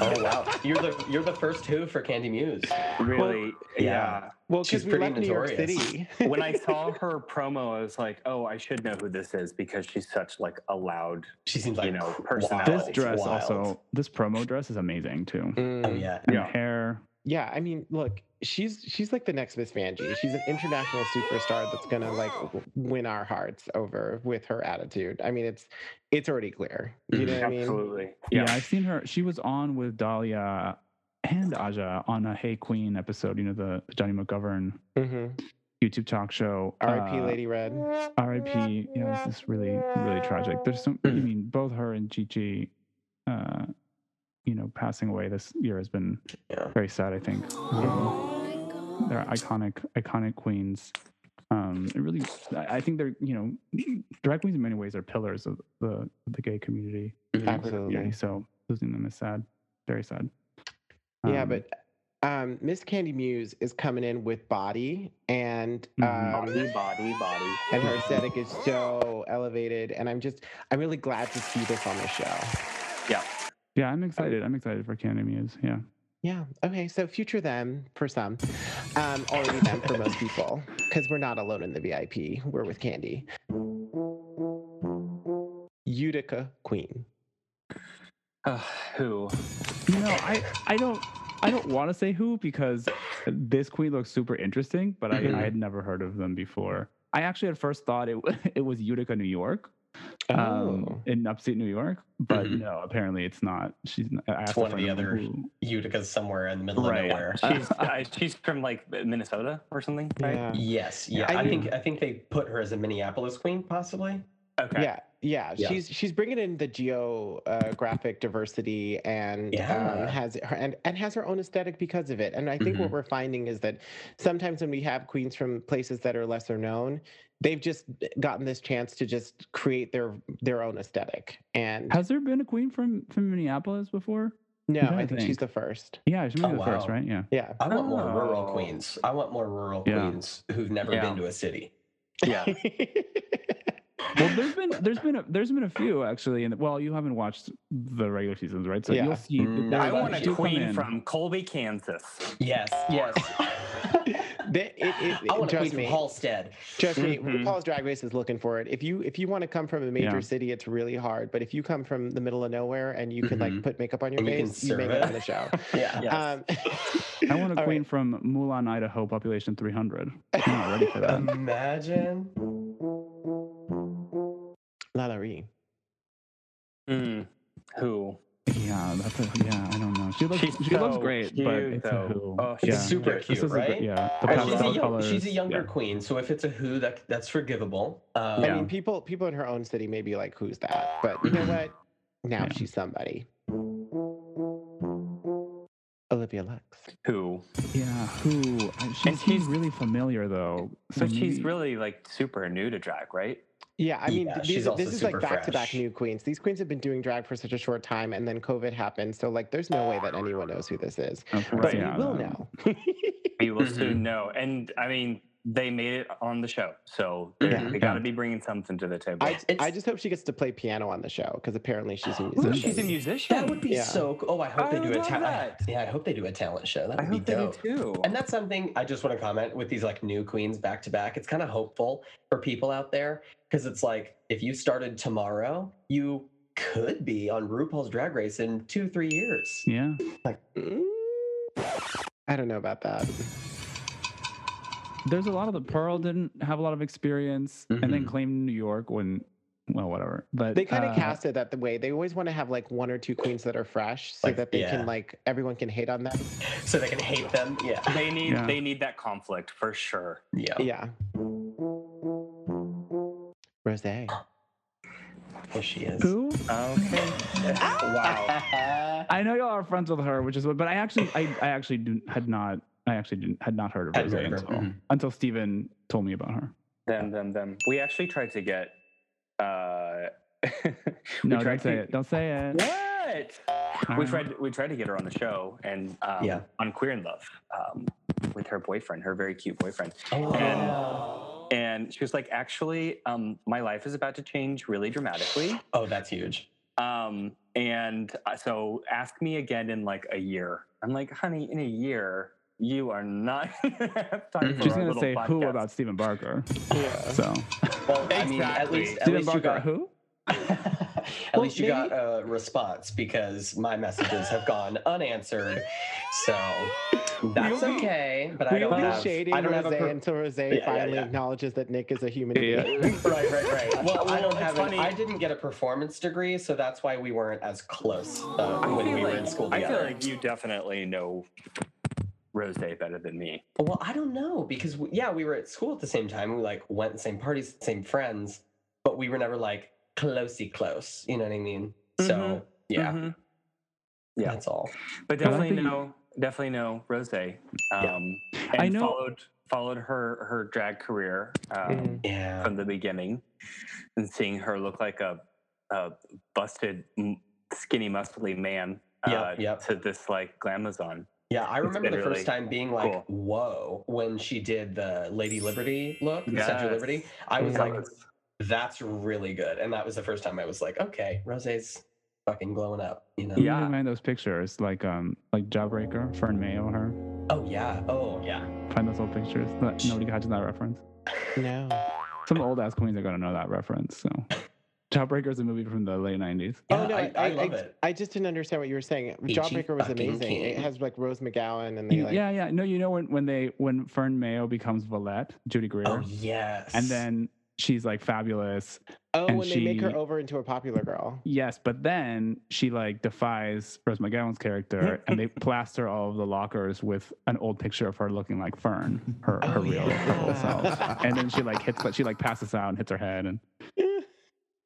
Oh, wow. You're the first who for Kandy Muse. Really? Yeah. Well, she's pretty notorious. New York City. When I saw her promo, I was like, "Oh, I should know who this is because she's such like a loud." She seems like personality. This dress also, this promo dress is amazing too. Oh yeah, and hair. Yeah, I mean, look, she's like the next Miss Vanjie. She's an international superstar that's gonna like win our hearts over with her attitude. I mean, it's already clear. You know what I mean? Absolutely. Yeah, I've seen her. She was on with Dahlia and Aja on a Hey Queen episode, you know, the Johnny McGovern YouTube talk show. R.I.P. Lady Red. R.I.P. You know, this is really, really tragic. There's some, I mean, both her and Gigi, you know, passing away this year has been very sad, I think. They're iconic queens. It really, I think they're, you know, drag queens in many ways are pillars of the gay community. Absolutely. Yeah, so losing them is sad, very sad. Yeah, but Miss Kandy Muse is coming in with body and body, and her aesthetic is so elevated. And I'm really glad to see this on the show. Yeah, yeah, I'm excited. I'm excited for Kandy Muse. Yeah. Yeah. Okay. So future them for some, already them for most people, because we're not alone in the VIP. We're with Kandy. Utica Queen. Who? You know, I don't want to say who, because this queen looks super interesting, but I had never heard of them before. I actually at first thought it was Utica, New York, in upstate New York, but no, apparently it's not. She's not, it's one of the other Uticas somewhere in the middle of nowhere. She's from like Minnesota or something, right? Yeah. Yes, yeah. I think they put her as a Minneapolis queen, possibly. Okay. Yeah. Yeah, she's bringing in the geographic diversity and has her own aesthetic because of it. And I think what we're finding is that sometimes when we have queens from places that are lesser known, they've just gotten this chance to just create their own aesthetic. And has there been a queen from Minneapolis before? No, I think she's the first. Yeah, she's the first, right? Yeah. Yeah. I want more rural queens. I want more rural queens who've never been to a city. Yeah. Well, there's been a few actually, and well, you haven't watched the regular seasons, right? So you'll see. I want a queen from Colby, Kansas. Yes. I want a queen from Halsted. Trust me, RuPaul's Drag Race is looking for it. If you want to come from a major city, it's really hard. But if you come from the middle of nowhere and you can like put makeup on your face, you make it on the show. I want a queen from Mulan, Idaho, population 300. I'm not ready for that. Imagine. Lalaurie. Who? Yeah, that's I don't know. She looks great, cute, but it's a who. Oh, she's super cute, right? She's a younger queen, so if it's a who, that's forgivable. I mean, people in her own city may be like, who's that? But you know what? Now she's somebody. Olivia Lux. Who? Yeah, who? She's really familiar, though. So she's really, like, super new to drag, right? Yeah, I mean, this is like back-to-back new queens. These queens have been doing drag for such a short time, and then COVID happened. So, like, there's no way that anyone knows who this is. But we will know. We will soon know. And, I mean, they made it on the show, so they got to be bringing something to the table. I just hope she gets to play piano on the show, because apparently she's a musician. She's a musician. That would be so cool. Oh, I hope they do a talent. Yeah, I hope they do a talent show. That would be dope. They do too. And that's something I just want to comment with these like new queens back to back. It's kind of hopeful for people out there, because it's like if you started tomorrow, you could be on RuPaul's Drag Race in 2-3 years. Yeah. Like, I don't know about that. There's a lot of the Pearl didn't have a lot of experience and then claimed New York when, well, whatever. But they kind of cast it that the way. They always want to have like one or two queens that are fresh so like, that they can like, everyone can hate on them. So they can hate them. Yeah. They need, they need that conflict for sure. Yeah. Yeah. Rosé. There she is. Who? Okay. Wow. I know y'all are friends with her, which is what, but I actually had not heard of Rosé until Stephen told me about her. Them. We actually tried to get. No, don't say it. Don't say it. What? We tried to get her on the show and on Queer in Love with her boyfriend, her very cute boyfriend. Oh. And she was like, actually, my life is about to change really dramatically. Oh, that's huge. And so ask me again in like a year. I'm like, honey, in a year, you are not going to have time for a little podcast. She's going to say who about Stephen Barker. Yeah. So. Well, I mean, at least Barker, you got who? At least you got a response, because my messages have gone unanswered. So that's okay. But I don't have Rosé until Rosé finally acknowledges that Nick is a human being. Right. Well, I don't have it. I didn't get a performance degree, so that's why we weren't as close when we were in school together. I feel like you definitely know Rosé better than me. Well, I don't know, because we were at school at the same time. We like went to the same parties, same friends, but we were never like close, you know what I mean? So yeah, that's all. But definitely know Rosé. And I know. Followed her drag career from the beginning, and seeing her look like a busted, skinny, muscly man to this like glamazon. Yeah, I remember the first time being like, cool. Whoa, when she did the Lady Liberty look, the Statue of Liberty. I was like, that's really good. And that was the first time I was like, okay, Rosé's fucking glowing up, you know? Yeah, man, those pictures, like Jawbreaker, Fern Mayo, her. Oh, yeah. Find those old pictures. Nobody catches that reference. No. Some old-ass queens are going to know that reference, so... Jawbreaker is a movie from the late 90s. Yeah, oh, no, I love it. I just didn't understand what you were saying. Jawbreaker was amazing. King. It has like Rose McGowan and they like... Yeah. No, you know when Fern Mayo becomes Valette, Judy Greer? Oh, yes. And then she's like fabulous. Oh, and when they make her over into a popular girl. Yes, but then she like defies Rose McGowan's character and they plaster all of the lockers with an old picture of her looking like Fern, her real self. And then she like hits, but she like passes out and hits her head and...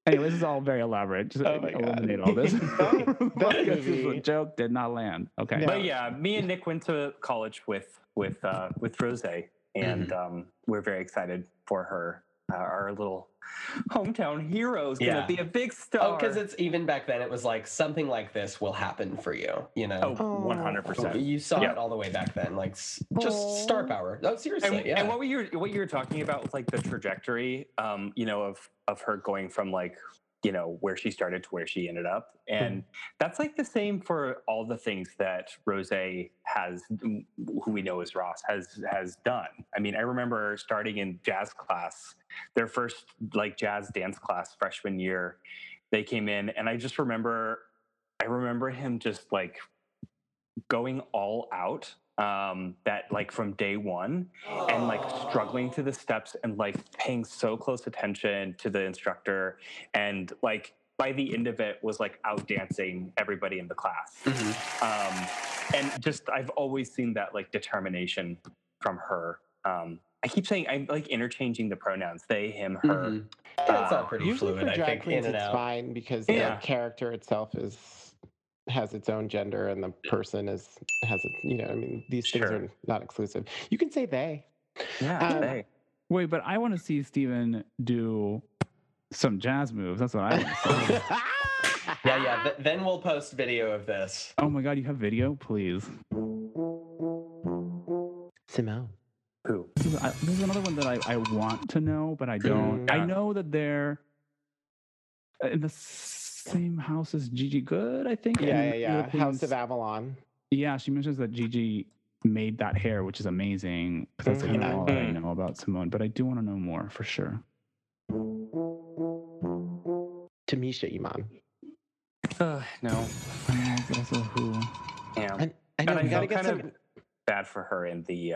Anyway, this is all very elaborate. Just eliminate all this. The joke did not land. Okay. No. But yeah, me and Nick went to college with Rosé, and we're very excited for her. Our little hometown hero is going to be a big star. Oh, because it's even back then, it was like something like this will happen for you, you know? Oh, 100%. You saw it all the way back then, like just star power. No, seriously. And, and what you were talking about was like the trajectory, you know, of her going from like, you know, where she started to where she ended up. And that's like the same for all the things that Rosé has, who we know as Ross, has done. I mean, I remember starting in jazz class, their first like jazz dance class freshman year, they came in and I just remember, him just like going all out. That like from day one and like struggling to the steps and like paying so close attention to the instructor and like by the end of it was like out dancing everybody in the class. And just I've always seen that like determination from her. I keep saying I'm like interchanging the pronouns they, him, her. That's all pretty fluid. I think queens, it's fine because the character itself has its own gender and the person has it, you know, I mean, these things are not exclusive. You can say they. Yeah, they. Wait, but I want to see Steven do some jazz moves. That's what I want to see. Yeah. Then we'll post video of this. Oh my God, you have video? Please. Simone. Who? There's another one that I want to know, but I don't. I know that they're in the same house as Gigi Goode, I think. Yeah. House of Avalon. Yeah, she mentions that Gigi made that hair, which is amazing. That's kind of all I know about Simone, but I do want to know more for sure. Tamisha Iman. No. That's who. Yeah. I know, we gotta get kind of bad for her in the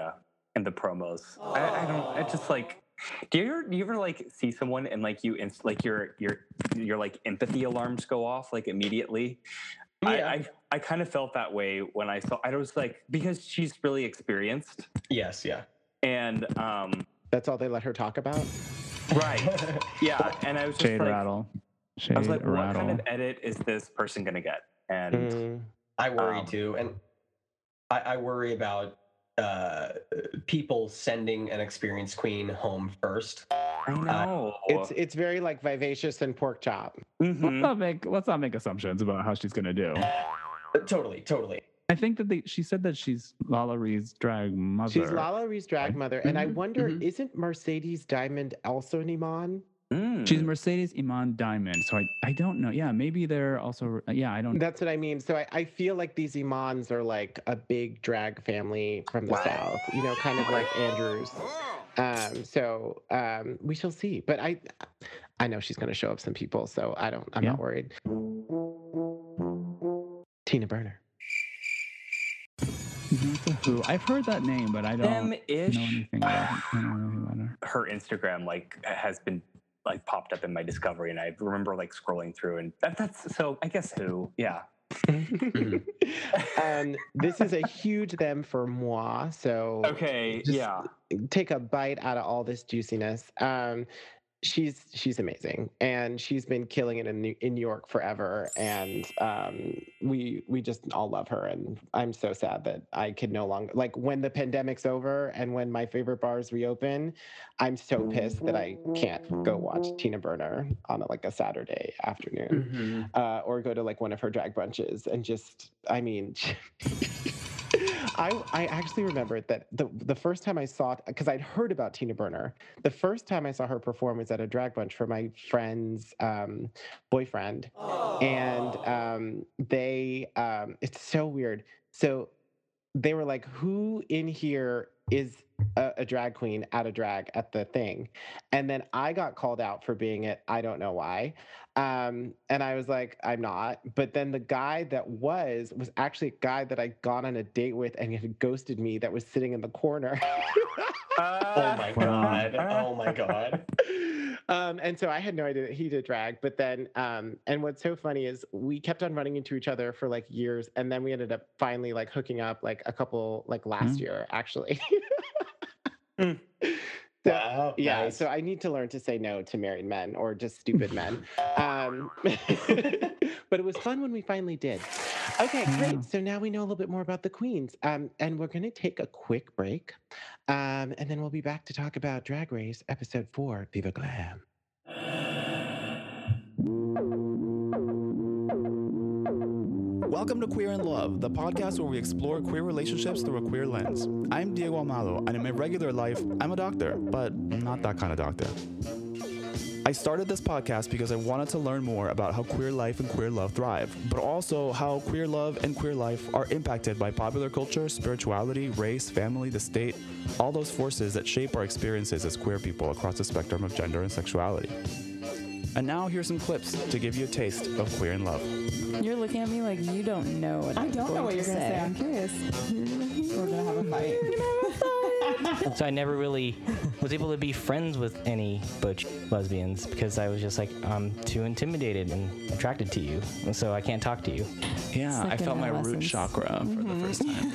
promos. I don't. It's just like, do you ever like see someone and like you like your like empathy alarms go off like immediately? Yeah. I kind of felt that way when I saw. I was like, because she's really experienced. Yes. Yeah. And that's all they let her talk about. Right. Yeah. And I was just Shade rattle. What kind of edit is this person gonna get? And I worry too, and I worry about people sending an experienced queen home first. I know. It's very like vivacious and pork chop. Mm-hmm. Let's not make assumptions about how she's gonna do. Totally. I think that she said that she's Lala Ree's drag mother. She's Lala Ree's drag mother, and I wonder, isn't Mercedes Diamond also an Iman? Mm. She's Mercedes Iman Diamond, so I don't know. Yeah, maybe they're also... Yeah, I don't... That's what I mean. So I feel like these Imans are like a big drag family from the South, you know, kind of like Andrews. So we shall see. But I know she's going to show up some people, so I'm not worried. Tina Burner. Who? I've heard that name, but I don't know anything about it. I don't know anything about her. Her Instagram, like, has been... like popped up in my discovery, and I remember like scrolling through, and that's so I guess who, yeah. This is a huge them for moi, so okay, yeah, take a bite out of all this juiciness. She's amazing, and she's been killing it in New York forever, and we just all love her, and I'm so sad that I could no longer, like, when the pandemic's over and when my favorite bars reopen, I'm so pissed that I can't go watch Tina Burner on like a Saturday afternoon, or go to like one of her drag brunches and just, I mean. I actually remembered that the first time I saw, because I'd heard about Tina Burner, the first time I saw her perform was at a drag brunch for my friend's boyfriend. Aww. And they it's so weird. So they were like, who in here is a drag queen out of drag at the thing? And then I got called out for being it. I don't know why. And I was like, I'm not. But then the guy that was actually a guy that I'd gone on a date with, and he had ghosted me, that was sitting in the corner. Oh my God. And so I had no idea that he did drag, but then, and what's so funny is we kept on running into each other for like years, and then we ended up finally like hooking up like a couple, like last year, actually. So, wow, yeah, nice. So I need to learn to say no to married men or just stupid men. But it was fun when we finally did. Okay, great. So now we know a little bit more about the queens. And we're going to take a quick break. And then we'll be back to talk about Drag Race Episode 4, Viva Glam. Welcome to Queer in Love, the podcast where we explore queer relationships through a queer lens. I'm Diego Amado, and in my regular life, I'm a doctor, but not that kind of doctor. I started this podcast because I wanted to learn more about how queer life and queer love thrive, but also how queer love and queer life are impacted by popular culture, spirituality, race, family, the state, all those forces that shape our experiences as queer people across the spectrum of gender and sexuality. And now here's some clips to give you a taste of Queer in Love. You're looking at me like you don't know what I'm going to say. I don't know what you're going to say. I'm curious. We're going to have a fight. So I never really was able to be friends with any butch lesbians because I was just like, I'm too intimidated and attracted to you, and so I can't talk to you. Yeah, I felt my root chakra for the first time.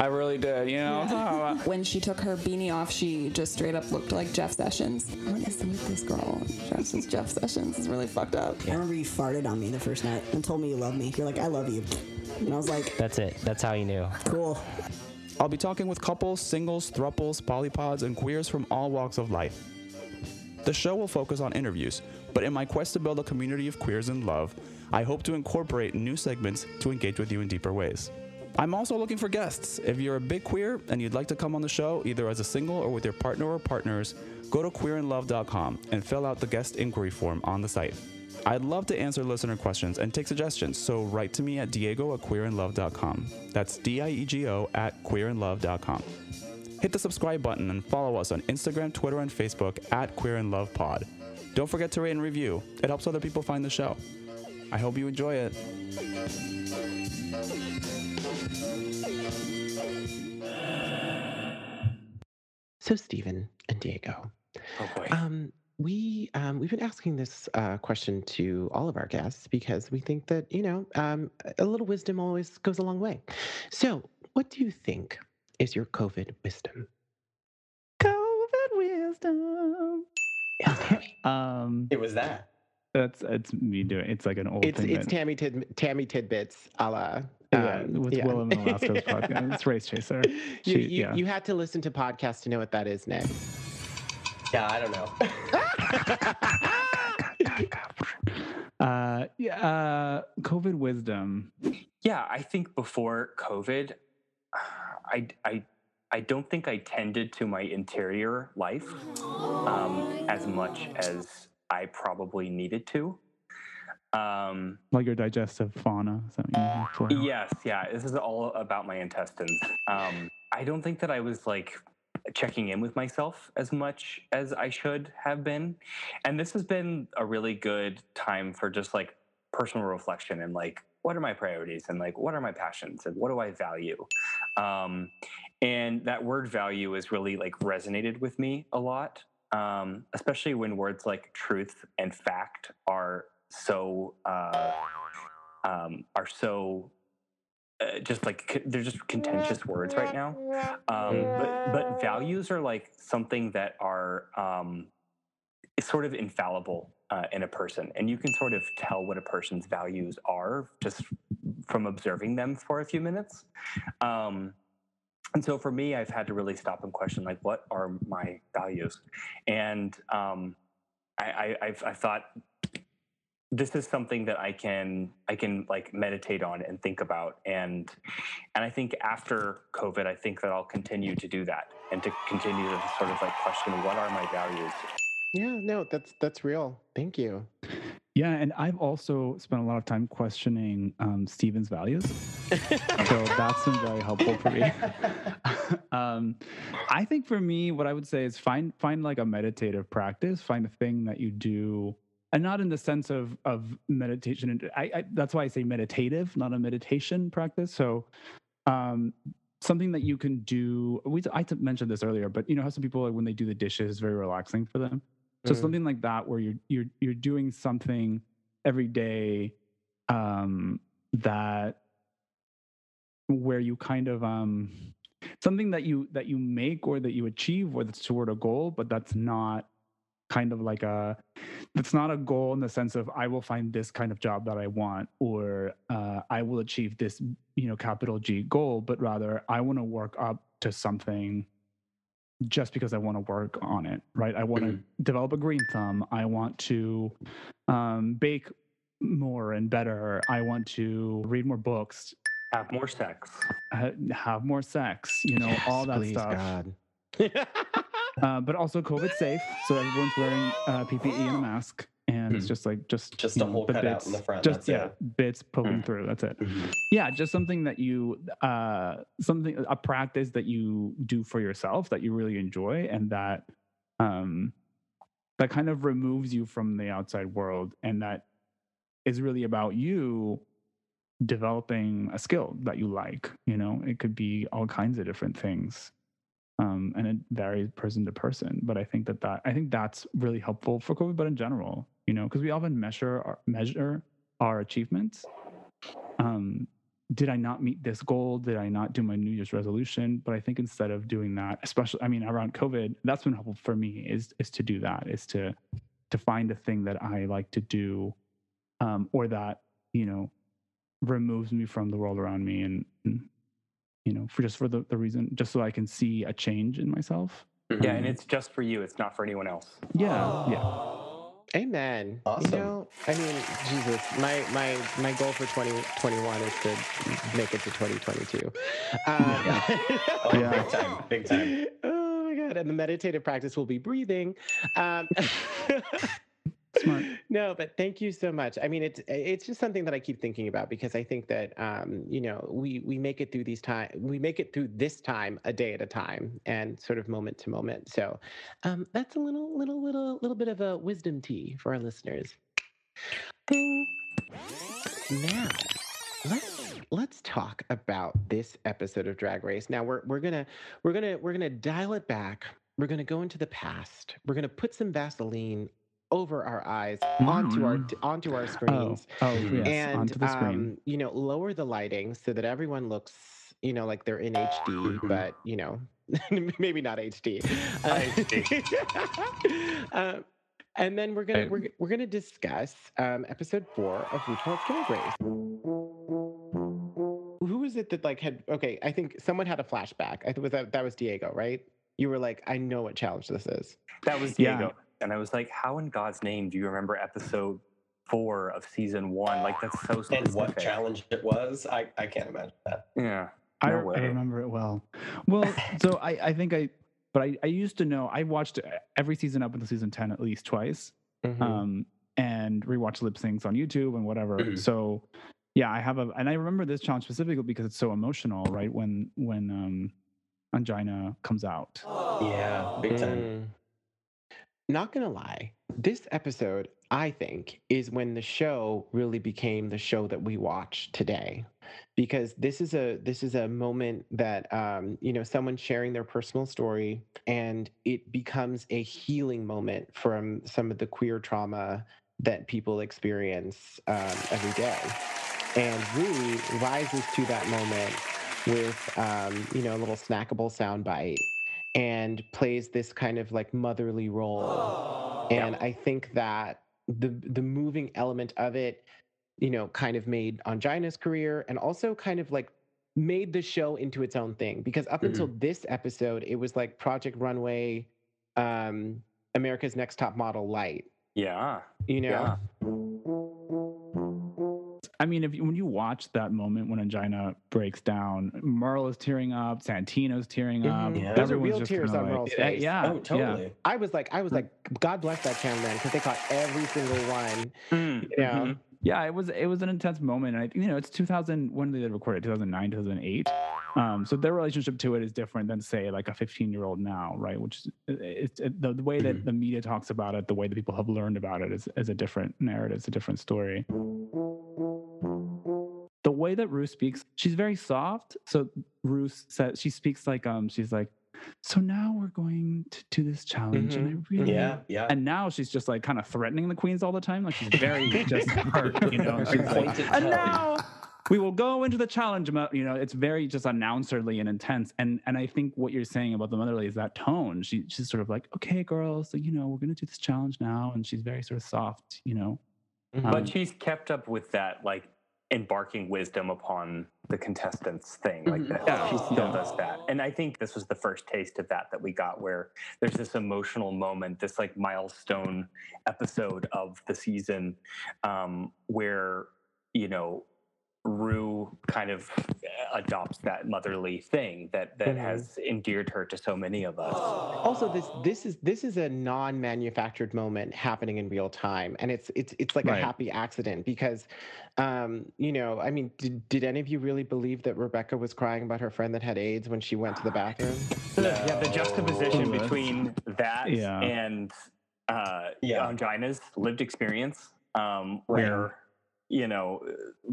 I really did, you know. Yeah. When she took her beanie off, she just straight up looked like Jeff Sessions. I want to meet this girl. She's Jeff Sessions. It's really fucked up. Yeah. I remember you farted on me the first night and told me you love me. You're like, I love you. And I was like... That's it. That's how you knew. Cool. I'll be talking with couples, singles, thruples, polypods, and queers from all walks of life. The show will focus on interviews, but in my quest to build a community of queers in love, I hope to incorporate new segments to engage with you in deeper ways. I'm also looking for guests. If you're a big queer and you'd like to come on the show, either as a single or with your partner or partners, go to queerinlove.com and fill out the guest inquiry form on the site. I'd love to answer listener questions and take suggestions, so write to me at diego@queerinlove.com. That's diego@queerinlove.com. Hit the subscribe button and follow us on Instagram, Twitter, and Facebook at queerinlovepod. Don't forget to rate and review. It helps other people find the show. I hope you enjoy it. So Stephen and Diego, oh boy. We've been asking this question to all of our guests because we think that, you know, a little wisdom always goes a long way. So what do you think is your COVID wisdom? COVID wisdom. It's Tammy. It was that. It's me doing. It's like an old. It's thing it's that, Tammy tidbits, a la. With Willem and Alaska's podcast. It's Race Chaser. You had to listen to podcasts to know what that is, Nick. Yeah, I don't know. COVID wisdom. Yeah, I think before COVID, I don't think I tended to my interior life as much as I probably needed to. Like your digestive fauna. Yes, yeah. This is all about my intestines. I don't think that I was like checking in with myself as much as I should have been. And this has been a really good time for just like personal reflection and like, what are my priorities and like, what are my passions and what do I value? And that word value has really like resonated with me a lot. Especially when words like truth and fact are so just like they're just contentious words right now. But values are like something that are sort of infallible in a person, and you can sort of tell what a person's values are just from observing them for a few minutes. And so for me, I've had to really stop and question, like, what are my values? And I thought this is something that I can like meditate on and think about. And I think after COVID, I think that I'll continue to do that and to continue to sort of like question, what are my values? Yeah, no, that's real. Thank you. Yeah, and I've also spent a lot of time questioning Stephen's values, so that's been very helpful for me. I think for me, what I would say is find like a meditative practice, find a thing that you do, and not in the sense of meditation. I that's why I say meditative, not a meditation practice. So something that you can do. I mentioned this earlier, but you know how some people, like, when they do the dishes, it's very relaxing for them. So something like that, where you're doing something every day that where you kind of something that you make or that you achieve or that's toward a goal, but that's not kind of like a goal in the sense of I will find this kind of job that I want or I will achieve this, you know, capital G goal, but rather I want to work up to something. Just because I want to work on it, right? I want to develop a green thumb. I want to bake more and better. I want to read more books. Have more sex. Have more sex, you know, yes, all that stuff. Please, God. But also COVID safe. So everyone's wearing PPE and a mask. And it's just like, just a hole cut out in the front. Just, yeah, bits poking through. That's it. Yeah, just something that you, a practice that you do for yourself that you really enjoy and that, that kind of removes you from the outside world. And that is really about you developing a skill that you like. You know, it could be all kinds of different things. And it varies person to person, but I think that's really helpful for COVID. But in general, you know, because we often measure our achievements. Did I not meet this goal? Did I not do my New Year's resolution? But I think instead of doing that, especially, I mean, around COVID, that's been helpful for me is to do that, is to find a thing that I like to do, or that, you know, removes me from the world around me and you know, for the reason, just so I can see a change in myself. Yeah, and it's just for you. It's not for anyone else. Yeah, yeah. Amen. Awesome. You know, I mean, Jesus, my goal for 2021 is to make it to 2022. Oh, yeah. Big time. Oh, my God. And the meditative practice will be breathing. Smart. No, but thank you so much. I mean, it's just something that I keep thinking about, because I think that, you know, we make it through this time a day at a time and sort of moment to moment. So that's a little bit of a wisdom tea for our listeners. Ding. Now, let's talk about this episode of Drag Race. Now we're gonna dial it back. We're gonna go into the past. We're gonna put some Vaseline over our eyes, onto our screens, yes, and onto the screen. You know, lower the lighting so that everyone looks, you know, like they're in HD, but you know, maybe not HD. And then we're gonna discuss episode 4 of RuPaul's Drag Race. Who was it that I think someone had a flashback. I think that was Diego, right? You were like, I know what challenge this is. That was Diego. Yeah. And I was like, how in God's name do you remember episode 4 of season 1? Like, that's so specific. And what challenge it was? I can't imagine that. Yeah. No way. I remember it well. Well, so I used to know, I watched every season up until season 10 at least twice, and rewatched lip syncs on YouTube and whatever. Mm-hmm. So yeah, I remember this challenge specifically because it's so emotional, right? When Ongina comes out. Oh. Yeah. Big time. Mm. Not gonna lie, this episode, I think, is when the show really became the show that we watch today, because this is a moment that you know, someone's sharing their personal story, and it becomes a healing moment from some of the queer trauma that people experience every day, and Rui rises to that moment with you know, a little snackable soundbite, and plays this kind of like motherly role. Oh, and yeah. I think that the moving element of it, you know, kind of made Ongina's career, and also kind of like made the show into its own thing, because up until this episode, it was like Project Runway, America's Next Top Model light. Yeah. You know? Yeah. I mean, when you watch that moment when Ongina breaks down, Merle is tearing up, Santino's tearing up. Yeah. Those are real tears on Merle's face. Yeah, oh, totally. Yeah. I was like, God bless that cameraman, because they caught every single one. Mm. You know? Mm-hmm. Yeah, it was an intense moment. And you know, it's 2000 when they recorded, 2009, 2008. So their relationship to it is different than, say, like a 15-year-old now, right? Which the way that the media talks about it, the way that people have learned about it is a different narrative, it's a different story. The way that Rue speaks, she's very soft. So Rue says, she speaks like, she's like, so now we're going to do this challenge. Mm-hmm. And I really, yeah. And now she's just like kind of threatening the queens all the time. Like, she's very just hurt, you know. She's like, and now we will go into the challenge. You know, it's very just announcerly and intense. And I think what you're saying about the motherly is that tone. She's sort of like, okay, girls, so, you know, we're going to do this challenge now. And she's very sort of soft, you know. Mm-hmm. But she's kept up with that, like, embarking wisdom upon the contestants thing, like that. Yeah. She still does that. And I think this was the first taste of that we got, where there's this emotional moment, this like milestone episode of the season, where, you know, Rue kind of adopts that motherly thing that has endeared her to so many of us. Also, this is a non-manufactured moment happening in real time, and it's like a happy accident, because, you know, I mean, did any of you really believe that Rebecca was crying about her friend that had AIDS when she went to the bathroom? No. Yeah, the juxtaposition between that and Ongina's lived experience, where, you know,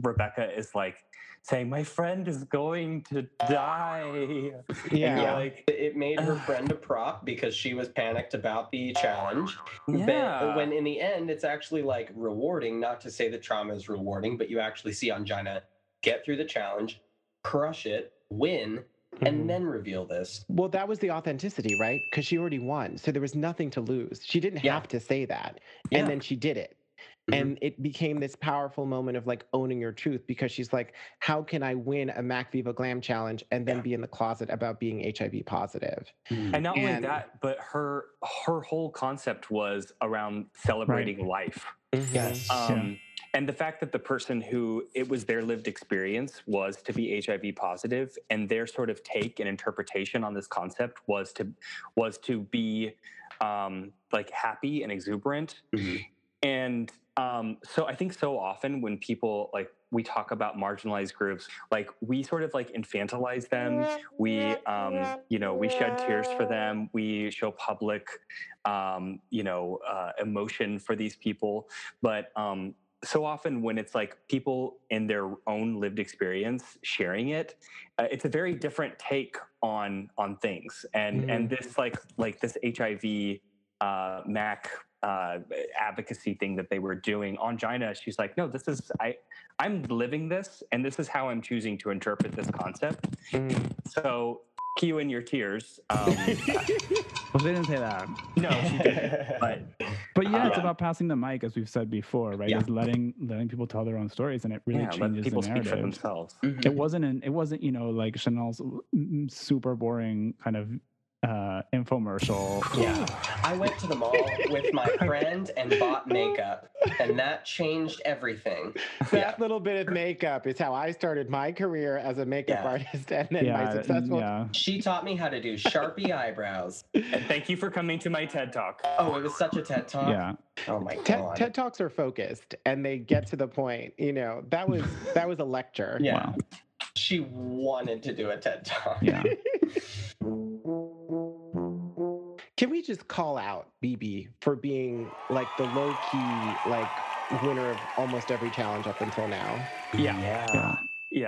Rebecca is like saying, my friend is going to die. Yeah. Like, it made her friend a prop because she was panicked about the challenge. Yeah. But when in the end, it's actually like rewarding, not to say that trauma is rewarding, but you actually see Ongina get through the challenge, crush it, win, and then reveal this. Well, that was the authenticity, right? Because she already won. So there was nothing to lose. She didn't have to say that. And then she did it. Mm-hmm. And it became this powerful moment of like owning your truth, because she's like, how can I win a Mac Viva Glam challenge and then be in the closet about being HIV positive? Mm-hmm. And not only that, but her whole concept was around celebrating life. Mm-hmm. Yes. And the fact that the person who, it was their lived experience was to be HIV positive, and their sort of take and interpretation on this concept was to be like happy and exuberant. Mm-hmm. And so I think so often when people, like, we talk about marginalized groups, like, we sort of like infantilize them. We, we shed tears for them. We show public, emotion for these people. But so often when it's like people in their own lived experience sharing it, it's a very different take on things. And and this like this HIV MAC advocacy thing that they were doing, Ongina, she's like, no, this is, I'm living this, and this is how I'm choosing to interpret this concept. So you in your tears. Well, they didn't say that. No, she didn't. But yeah, it's about passing the mic, as we've said before, right? Yeah. It's letting people tell their own stories, and it really changes the narrative. People speak for themselves. Mm-hmm. It wasn't, like Chanel's super boring kind of infomercial. Yeah. I went to the mall with my friend and bought makeup, and that changed everything. That little bit of makeup is how I started my career as a makeup artist, and then my successful. Yeah. She taught me how to do Sharpie eyebrows. And thank you for coming to my TED Talk. Oh, it was such a TED Talk. Yeah. Oh my God. TED Talks are focused, and they get to the point. That was a lecture. Yeah. Wow. She wanted to do a TED Talk. Yeah. Can we just call out BB for being like the low-key winner of almost every challenge up until now? Yeah.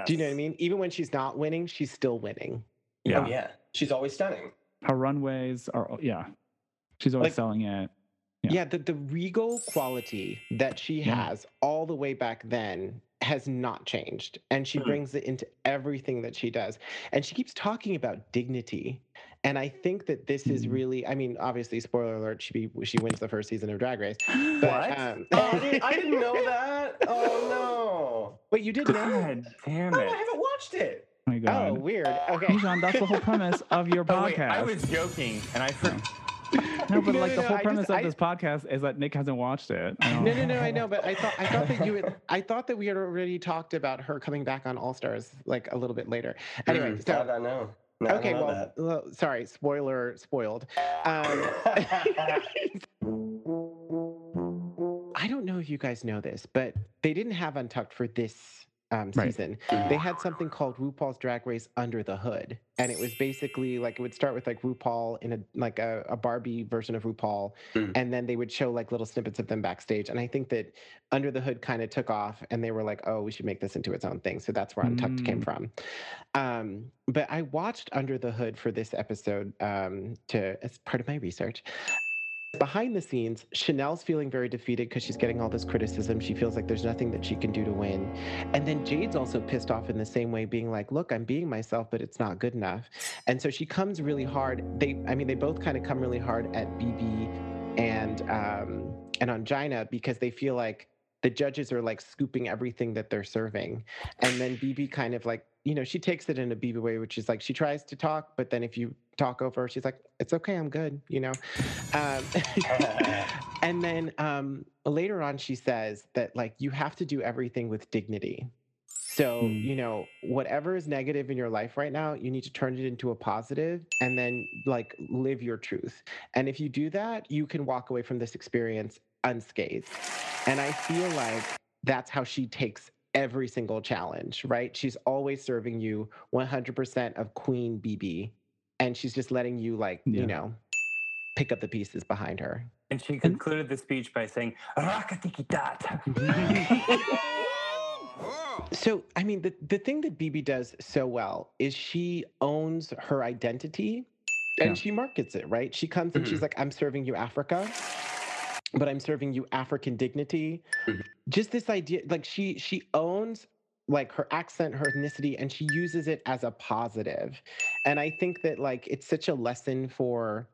Do you know what I mean? Even when she's not winning, she's still winning. Yeah. Oh, yeah. She's always stunning. Her runways are, she's always selling it. Yeah, the regal quality that she has all the way back then has not changed. And she brings it into everything that she does. And she keeps talking about dignity. And I think that this is really, I mean, obviously, spoiler alert, she wins the first season of Drag Race. But, what? I didn't know that. Oh, no. But you did know. God damn it. I haven't watched it. Oh, my God. Oh, weird. Okay. Mijon, that's the whole premise of your podcast. Oh, wait, I was joking, and I forgot. No, but the whole premise of this podcast is that Nick hasn't watched it. No, I know, but I thought that we had already talked about her coming back on All Stars like a little bit later. Anyway, so I don't know. No, okay, I don't know that. Sorry, spoiled. I don't know if you guys know this, but they didn't have Untucked for this season. Right. They had something called RuPaul's Drag Race Under the Hood, and it was basically like it would start with like RuPaul in a Barbie version of RuPaul, and then they would show like little snippets of them backstage. And I think that Under the Hood kind of took off, and they were like, "Oh, we should make this into its own thing." So that's where Untucked came from. But I watched Under the Hood for this episode as part of my research. Behind the scenes, Chanel's feeling very defeated because she's getting all this criticism. She feels like there's nothing that she can do to win. And then Jade's also pissed off in the same way, being like, look, I'm being myself, but it's not good enough. And so she comes really hard. They both kind of come really hard at BB and Ongina, because they feel like the judges are like scooping everything that they're serving. And then BB kind of like, she takes it in a BB way, which is like she tries to talk, but then if you talk over her, she's like, it's okay, I'm good, And then later on, she says that like you have to do everything with dignity. So, whatever is negative in your life right now, you need to turn it into a positive and then like live your truth. And if you do that, you can walk away from this experience unscathed. And I feel like that's how she takes every single challenge, right? She's always serving you 100% of Queen BB, and she's just letting you pick up the pieces behind her. And she concluded the speech by saying, "Rakatikitat." So, I mean, the thing that BB does so well is she owns her identity and she markets it, right? She comes and she's like, I'm serving you Africa, but I'm serving you African dignity. Just this idea, like she owns like her accent, her ethnicity, and she uses it as a positive. And I think that like it's such a lesson for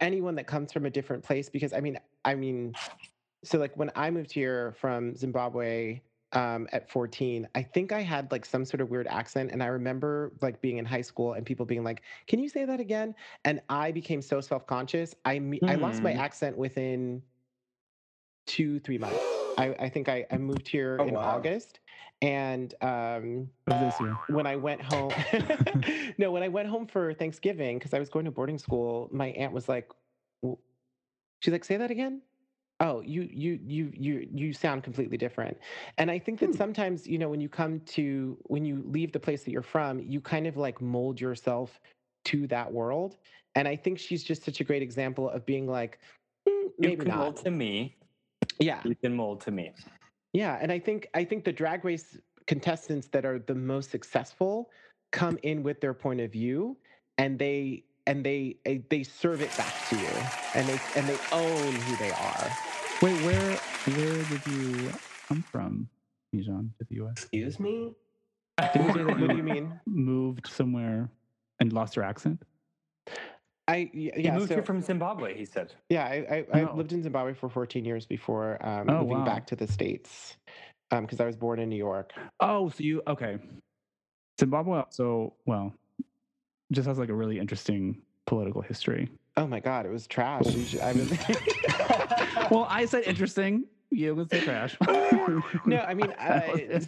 anyone that comes from a different place, because I mean, so like when I moved here from Zimbabwe at 14, I think I had like some sort of weird accent. And I remember like being in high school and people being like, can you say that again? And I became so self-conscious. I lost my accent within 2-3 months. I think I moved here in August. And when I went home, when I went home for Thanksgiving, because I was going to boarding school, my aunt was like, she's like, say that again. Oh, you sound completely different. And I think that sometimes, you know, when you leave the place that you're from, you kind of like mold yourself to that world. And I think she's just such a great example of being like, maybe you can mold to me. Yeah. You can mold to me. Yeah. And I think the Drag Race contestants that are the most successful come in with their point of view, and they serve it back to you, and they own who they are. Wait, where did you come from, Mijon, to the U.S.? Excuse me? Did you say that? What do you mean? Moved somewhere and lost your accent? He moved here from Zimbabwe, he said. Yeah, I lived in Zimbabwe for 14 years before moving back to the States, because I was born in New York. Oh, so Zimbabwe also, just has like a really interesting political history. Oh my God, it was trash. Well, I said interesting. You would say trash. No, I mean,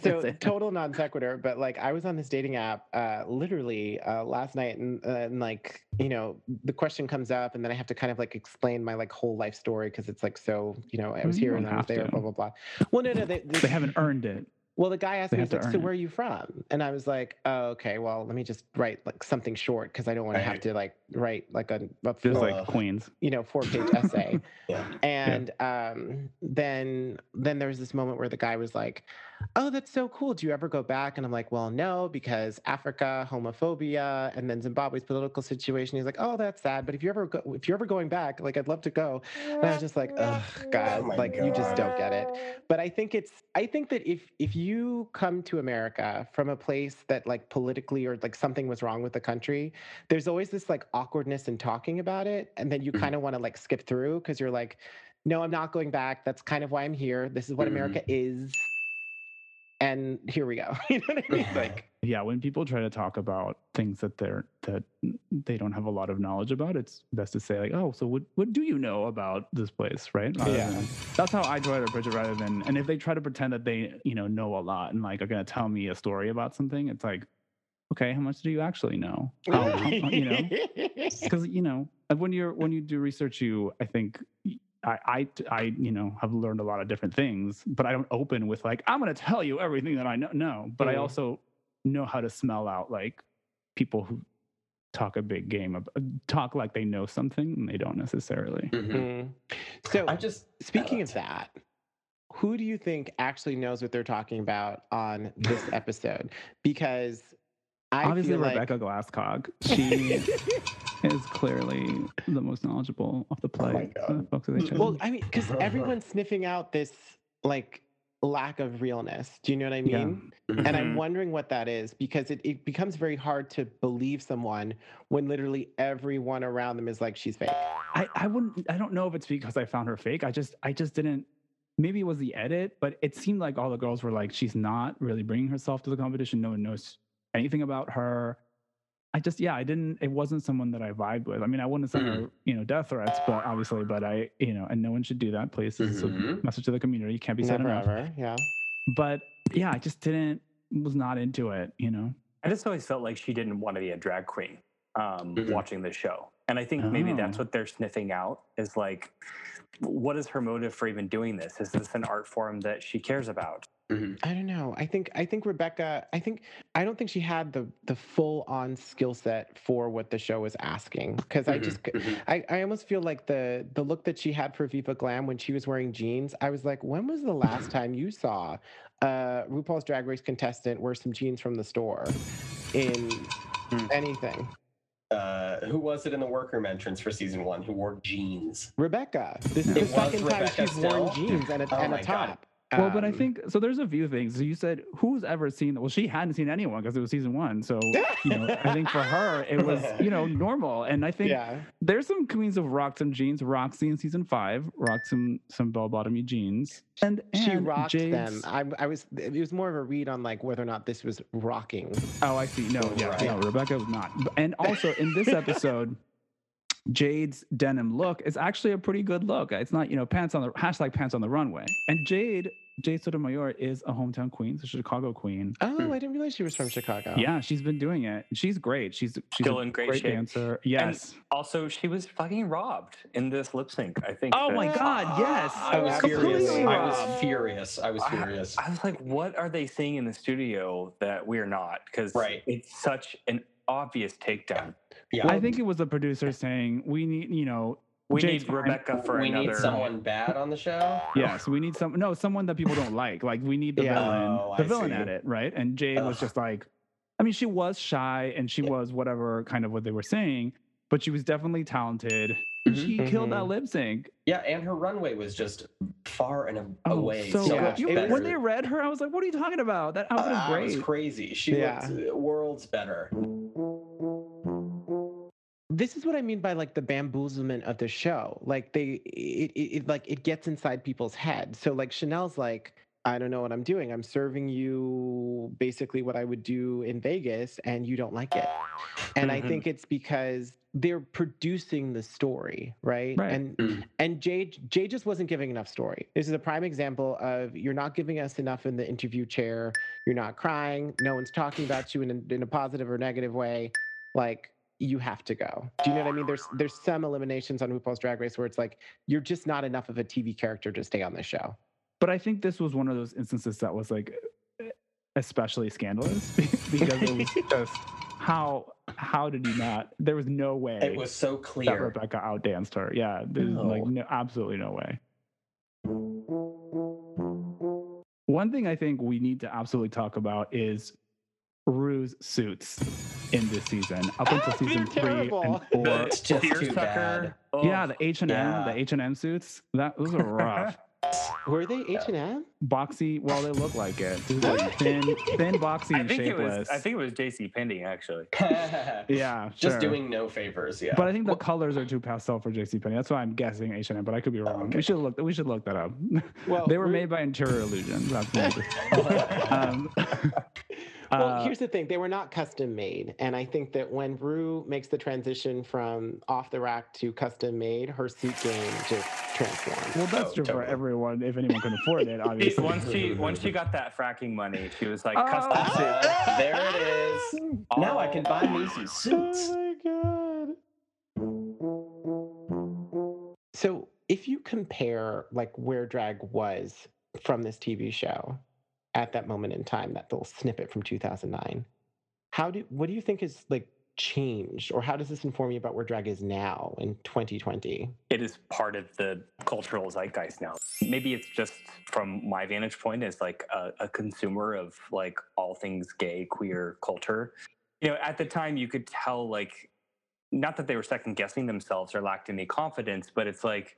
so total non sequitur. But like, I was on this dating app literally last night, and like, you know, the question comes up, and then I have to kind of like explain my like whole life story because it's like, so, you know, I was here and I was there, blah blah blah. Well, no, they haven't earned it. Well, the guy asked me, so where are you from? And I was like, oh, okay, well, let me just write like something short because I don't want to have to like write like a full, like Queens, you know, 4-page essay. And then there was this moment where the guy was like, oh, that's so cool. Do you ever go back? And I'm like, well, no, because Africa, homophobia, and then Zimbabwe's political situation. He's like, oh, that's sad. But if you're ever going back, like, I'd love to go. And I was just like, ugh, God, like, you just don't get it. But I think that if you come to America from a place that like politically or like something was wrong with the country, there's always this like awkwardness in talking about it. And then you kind of want to like skip through because you're like, no, I'm not going back. That's kind of why I'm here. This is what America is. And here we go. You know what I mean? Like, yeah, when people try to talk about things that they don't have a lot of knowledge about, it's best to say like, oh, so what do you know about this place, right? That's how I try to approach it, rather than, and if they try to pretend that they, you know a lot and like are going to tell me a story about something, it's like, okay, how much do you actually know? You know, because, you know, when you do research, I think I you know, have learned a lot of different things, but I don't open with like, I'm going to tell you everything that I know. No, but I also know how to smell out like people who talk a big game, talk like they know something and they don't necessarily. So I just, speaking of that, who do you think actually knows what they're talking about on this episode? Because obviously Rebecca Glasscock, she is clearly the most knowledgeable of the play. Well, I mean, because everyone's sniffing out this like lack of realness. Do you know what I mean? And I'm wondering what that is, because it becomes very hard to believe someone when literally everyone around them is like, she's fake. I don't know if it's because I found her fake. I just didn't. Maybe it was the edit, but it seemed like all the girls were like, she's not really bringing herself to the competition. No one knows anything about her. It wasn't someone that I vibed with. I mean, I wouldn't send her, you know, death threats, but obviously, you know, and no one should do that, please. It's a message to the community. You can't be said forever. Yeah. But yeah, I just was not into it, you know? I just always felt like she didn't want to be a drag queen watching the show. And I think maybe that's what they're sniffing out, is like, what is her motive for even doing this? Is this an art form that she cares about? I don't know. I think Rebecca, I don't think she had the full on skill set for what the show was asking. Because I almost feel like the look that she had for Viva Glam when she was wearing jeans, I was like, when was the last time you saw RuPaul's Drag Race contestant wear some jeans from the store in anything? Who was it in the workroom entrance for season 1 who wore jeans? Rebecca. This is the second time she's worn jeans and a top. God. Well, but I think, so there's a few things. So you said, who's ever seen, well, she hadn't seen anyone because it was season one. So, you know, I think for her, it was, you know, normal. And I think there's some queens of rocked some jeans. Roxy in season 5 rocked some bell-bottomy jeans. And she rocked them. It was more of a read on like whether or not this was rocking. Oh, I see. No, no, Rebecca was not. And also in this episode, Jade's denim look is actually a pretty good look. It's not, you know, pants on the runway. And Jade Sotomayor is a hometown queen, so Chicago queen. Oh, I didn't realize she was from Chicago. Yeah, she's been doing it. She's great. She's still in great shape. Dancer. Yes. And also, she was fucking robbed in this lip sync, I think. Oh my God! Yes, I was furious. I was like, what are they seeing in the studio that we're not? Because it's such an obvious takedown. Yeah. Well, I think it was the producer saying, we need, you know, we need Rebecca for another. We need someone bad on the show? Yes, we need someone that people don't like. Like, we need the villain. Oh, the villain at it, right? And Jade was just like, I mean, she was shy and she was whatever kind of what they were saying, but she was definitely talented. She killed that lip sync. Yeah, and her runway was just far and away. When they read her, I was like, what are you talking about? That outfit is great. It was crazy. She looked worlds better. This is what I mean by like the bamboozlement of the show. Like it gets inside people's head. So like Chanel's like, I don't know what I'm doing. I'm serving you basically what I would do in Vegas and you don't like it. And I think it's because they're producing the story, right? And Jade just wasn't giving enough story. This is a prime example of you're not giving us enough in the interview chair. You're not crying. No one's talking about you in a positive or negative way. Like, you have to go. Do you know what I mean? There's some eliminations on RuPaul's Drag Race where it's like, you're just not enough of a TV character to stay on this show. But I think this was one of those instances that was like, especially scandalous because it was just how did you not, there was no way. It was so clear. That Rebecca outdanced her. Yeah. There's absolutely no way. One thing I think we need to absolutely talk about is Rue's suits in this season, up until season 3 and 4. It's just too bad. Yeah, the H&M suits. Those are rough. Were they H&M? Boxy. Well, they look like it. Like thin, boxy, and shapeless. I think it was JCPenney, actually. Yeah, just doing no favors. Yeah. But I think the colors are too pastel for JCPenney. That's why I'm guessing H&M, but I could be wrong. Okay. We should look that up. Well, they were made by Interior Illusions. That's well, here's the thing. They were not custom made. And I think that when Rue makes the transition from off the rack to custom made, her suit game just transforms. Well, that's true for everyone, if anyone can afford it, obviously. Once she got that fracking money, she was like, custom suit. There it is. Now I can buy Macy's suits. Oh, my God. So if you compare, like, where drag was from this TV show at that moment in time, that little snippet from 2009. What do you think is like changed, or how does this inform you about where drag is now in 2020? It is part of the cultural zeitgeist now. Maybe it's just from my vantage point as like a consumer of like all things gay, queer culture. You know, at the time you could tell like, not that they were second guessing themselves or lacked any confidence, but it's like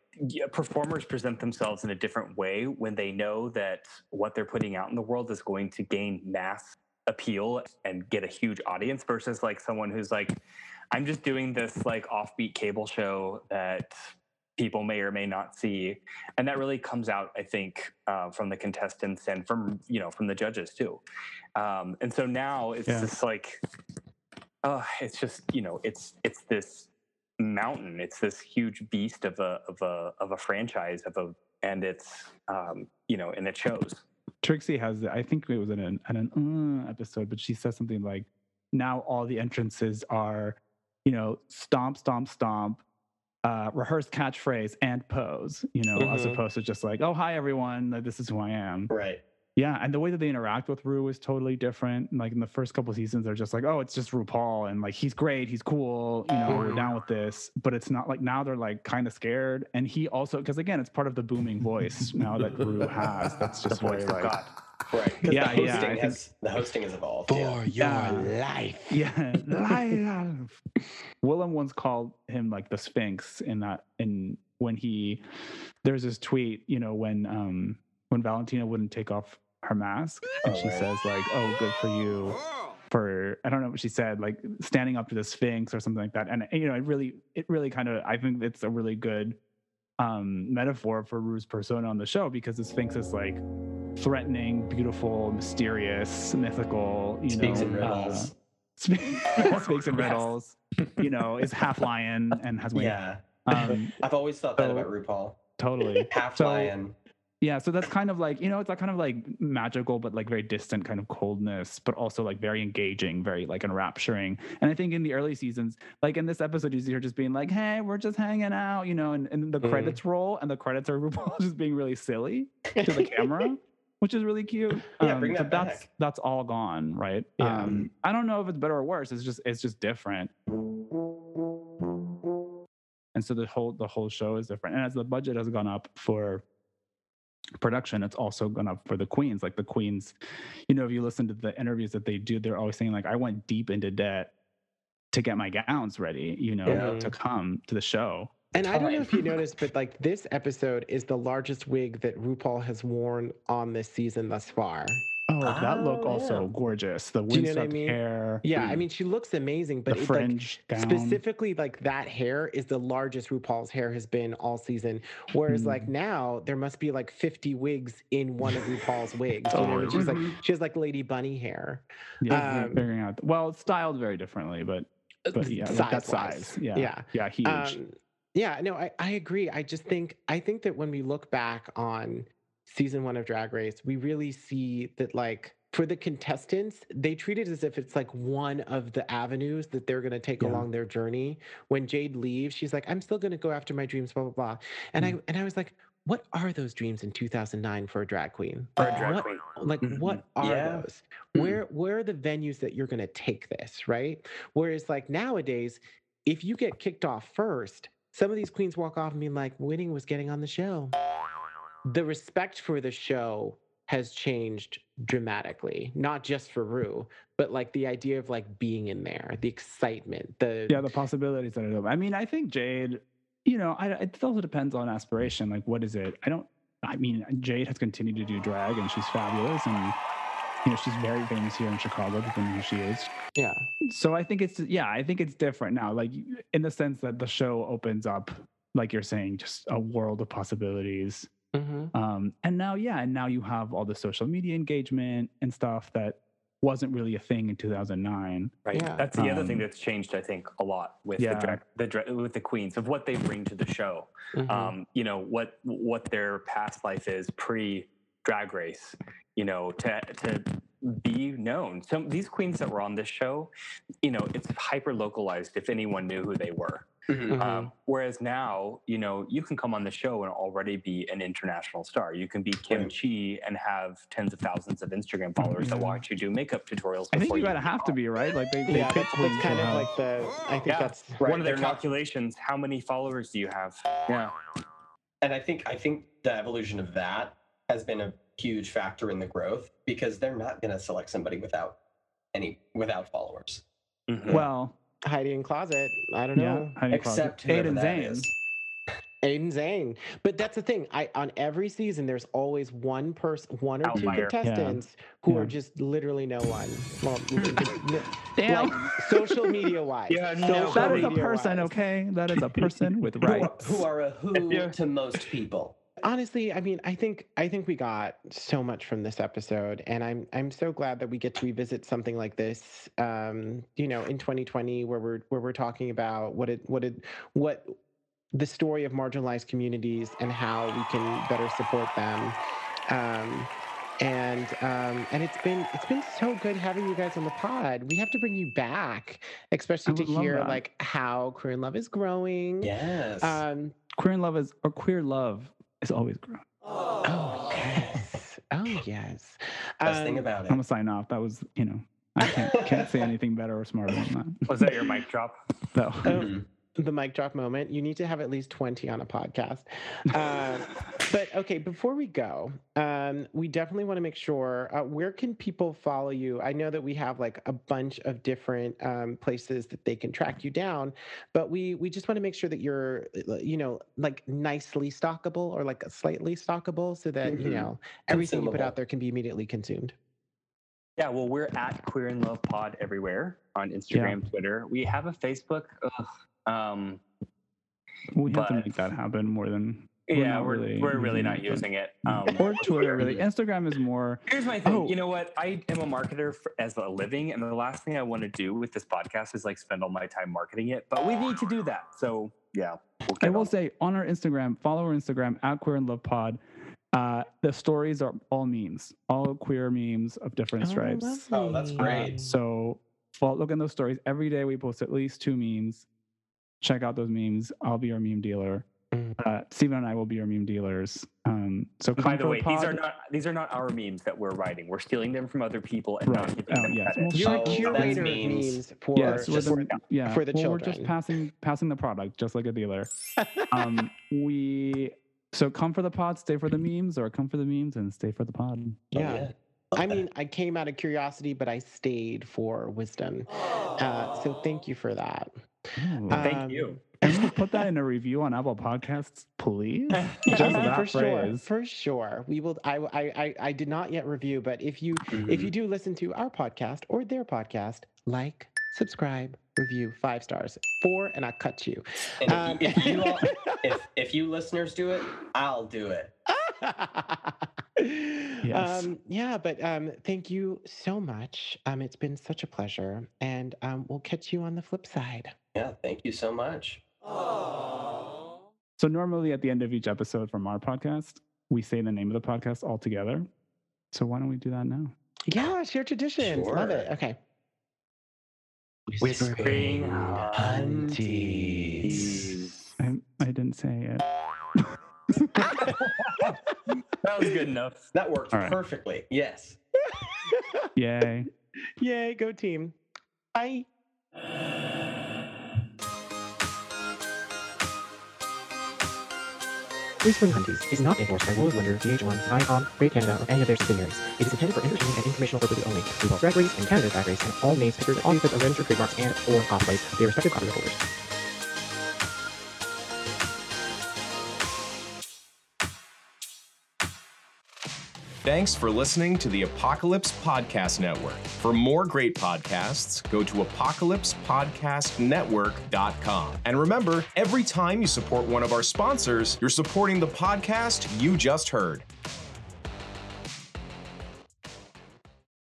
performers present themselves in a different way when they know that what they're putting out in the world is going to gain mass appeal and get a huge audience versus like someone who's like, I'm just doing this like offbeat cable show that people may or may not see. And that really comes out, I think, from the contestants and from the judges too. And so now it's just like, it's just, you know, it's this mountain, it's this huge beast of a franchise and it's, you know, and it shows. Trixie has, I think it was in an episode, but she says something like, now all the entrances are, you know, stomp, stomp, stomp, rehearsed catchphrase and pose, you know, as opposed to just like, oh, hi everyone, this is who I am. Right. Yeah, and the way that they interact with Rue is totally different. Like in the first couple of seasons, they're just like, "Oh, it's just RuPaul," and like he's great, he's cool, you know, we're down with this. But it's not like now they're like kind of scared, and he also because again, it's part of the booming voice now that Rue has. That's just what like, God. Right? Yeah, the hosting the hosting has evolved for your life. Yeah, life. Willem once called him like the Sphinx in that. And when there's this tweet, you know, when when Valentina wouldn't take off her mask. And she says, like, oh, good for you for, I don't know what she said, like standing up to the Sphinx or something like that. And, you know, it really kind of, I think it's a really good metaphor for Rue's persona on the show, because the Sphinx is like threatening, beautiful, mysterious, mythical, you know, in riddles. Speaks in riddles, you know, is half lion and has wings. Yeah. I've always thought that about RuPaul. Totally. Half lion. Yeah, so that's kind of like, you know, it's that kind of like magical, but like very distant kind of coldness, but also like very engaging, very like enrapturing. And I think in the early seasons, like in this episode, you see her just being like, hey, we're just hanging out, you know, and the credits roll, and the credits are RuPaul just being really silly to the camera, which is really cute. Yeah, bring that back. That's all gone, right? Yeah. I don't know if it's better or worse. It's just different. And so the whole show is different. And as the budget has gone up for production, it's also gone up for the queens. Like the queens, you know, if you listen to the interviews that they do, they're always saying like, I went deep into debt to get my gowns ready, you know, to come to the show. And I don't know if you noticed, but like this episode is the largest wig that RuPaul has worn on this season thus far. Oh, that look also gorgeous. The windswept hair. Yeah, I mean, she looks amazing, but it's like, specifically like that hair is the largest RuPaul's hair has been all season. Whereas like now there must be like 50 wigs in one of RuPaul's wigs. Oh, you know? She has like Lady Bunny hair. Yeah, figuring out. Well, it's styled very differently, but yeah, that size. Yeah, huge. Yeah, no, I agree. I just think that when we look back on season one of Drag Race, we really see that, like, for the contestants, they treat it as if it's like one of the avenues that they're going to take along their journey. When Jade leaves, she's like, I'm still going to go after my dreams, blah, blah, blah. And I was like, what are those dreams in 2009 for a drag queen? Like, what are those? Where are the venues that you're going to take this, right? Whereas, like, nowadays, if you get kicked off first, some of these queens walk off and be like, winning was getting on the show. The respect for the show has changed dramatically, not just for Rue, but like the idea of like being in there, the excitement, the possibilities that are open. I mean, I think Jade, you know, it also depends on aspiration. Like, what is it? Jade has continued to do drag and she's fabulous, and you know, she's very famous here in Chicago, because who she is. Yeah. So I think it's different now, like in the sense that the show opens up, like you're saying, just a world of possibilities. Mm-hmm. And now you have all the social media engagement and stuff that wasn't really a thing in 2009. Right. Yeah. That's the other thing that's changed, I think, a lot with with the queens, of what they bring to the show. Mm-hmm. You know, what their past life is pre-Drag Race. You know, to be known. So these queens that were on this show, you know, it's hyper localized if anyone knew who they were. Mm-hmm. Whereas now, you know, you can come on the show and already be an international star. You can be Kim Chi and have tens of thousands of Instagram followers that watch you do makeup tutorials. I think you gotta have to be, right? Like they pick that's kind of like that's right. One of their calculations. How many followers do you have? Yeah. And I think the evolution of that has been a huge factor in the growth, because they're not gonna select somebody without followers. Mm-hmm. Well, Heidi N Closet. I don't know. Heidi except Aiden Zane. Aiden Zane. But that's the thing. On every season, there's always one person, one or two contestants who are just literally no one. Well, like, social media wise. Yeah, no. That is a person, okay? That is a person with rights. Who are to most people. Honestly, I mean, I think we got so much from this episode, and I'm so glad that we get to revisit something like this, you know, in 2020, where we're talking about what the story of marginalized communities and how we can better support them. And it's been so good having you guys on the pod. We have to bring you back, especially to hear like how Queer in Love is growing. Yes. Queer Love is always growing. Oh, yes. Oh, yes. Best thing about it. I'm going to sign off. That was, you know, I can't say anything better or smarter than that. Was that your mic drop? No. the mic drop moment. You need to have at least 20 on a podcast. But okay, before we go, we definitely want to make sure, where can people follow you? I know that we have like a bunch of different places that they can track you down, but we just want to make sure that you're, you know, like nicely stockable or like slightly stockable so that, you know, everything you put out there can be immediately consumed. Yeah, well, we're at Queer in Love Pod everywhere on Instagram, Twitter. We have a Facebook. We have to make that happen more than... We're really not using it. Or Twitter, really. Instagram is more... Here's my thing. You know what? I am a marketer as a living, and the last thing I want to do with this podcast is like spend all my time marketing it, but we need to do that. So, yeah. I will say, on our Instagram, follow our Instagram, at Queer in Love Pod. The stories are all memes, all queer memes of different stripes. Lovely. Oh, that's great. So look in those stories. Every day we post at least 2 memes. Check out those memes. I'll be your meme dealer. Stephen and I will be your meme dealers. So by the way, these are not our memes that we're writing. We're stealing them from other people and not giving them credit. You're a curator of memes for the children. We're just passing the product, just like a dealer. So come for the pod, stay for the memes, or come for the memes and stay for the pod. Yeah. I mean, I came out of curiosity, but I stayed for wisdom. So thank you for that. Thank you. And we put that in a review on Apple Podcasts, please. For sure. We will. I did not yet review, but if you do listen to our podcast or their podcast, like, subscribe, review, 5 stars, 4, and I cut you. And if you listeners do it, I'll do it. Yes. Thank you so much. It's been such a pleasure, and we'll catch you on the flip side. Yeah, thank you so much. Aww. So normally at the end of each episode from our podcast, we say the name of the podcast all together. So why don't we do that now? Yeah, share traditions. Sure. Love it. Okay. Whispering Hunties. I didn't say it. That was good enough. That worked perfectly. Yes. Yay. Yay. Go team. Bye. Whispering Hunties is not endorsed by World Wonder, GH1, Icon, Great Canada, or any of their subsidiaries. It is intended for entertainment and informational purposes only. RuPaul's Drag Race and Canada's Drag Race, and all names, pictures, and all uses of registered trademarks and/or copyrights of their respective copyright holders. Thanks for listening to the Apocalypse Podcast Network. For more great podcasts, go to apocalypsepodcastnetwork.com. And remember, every time you support one of our sponsors, you're supporting the podcast you just heard.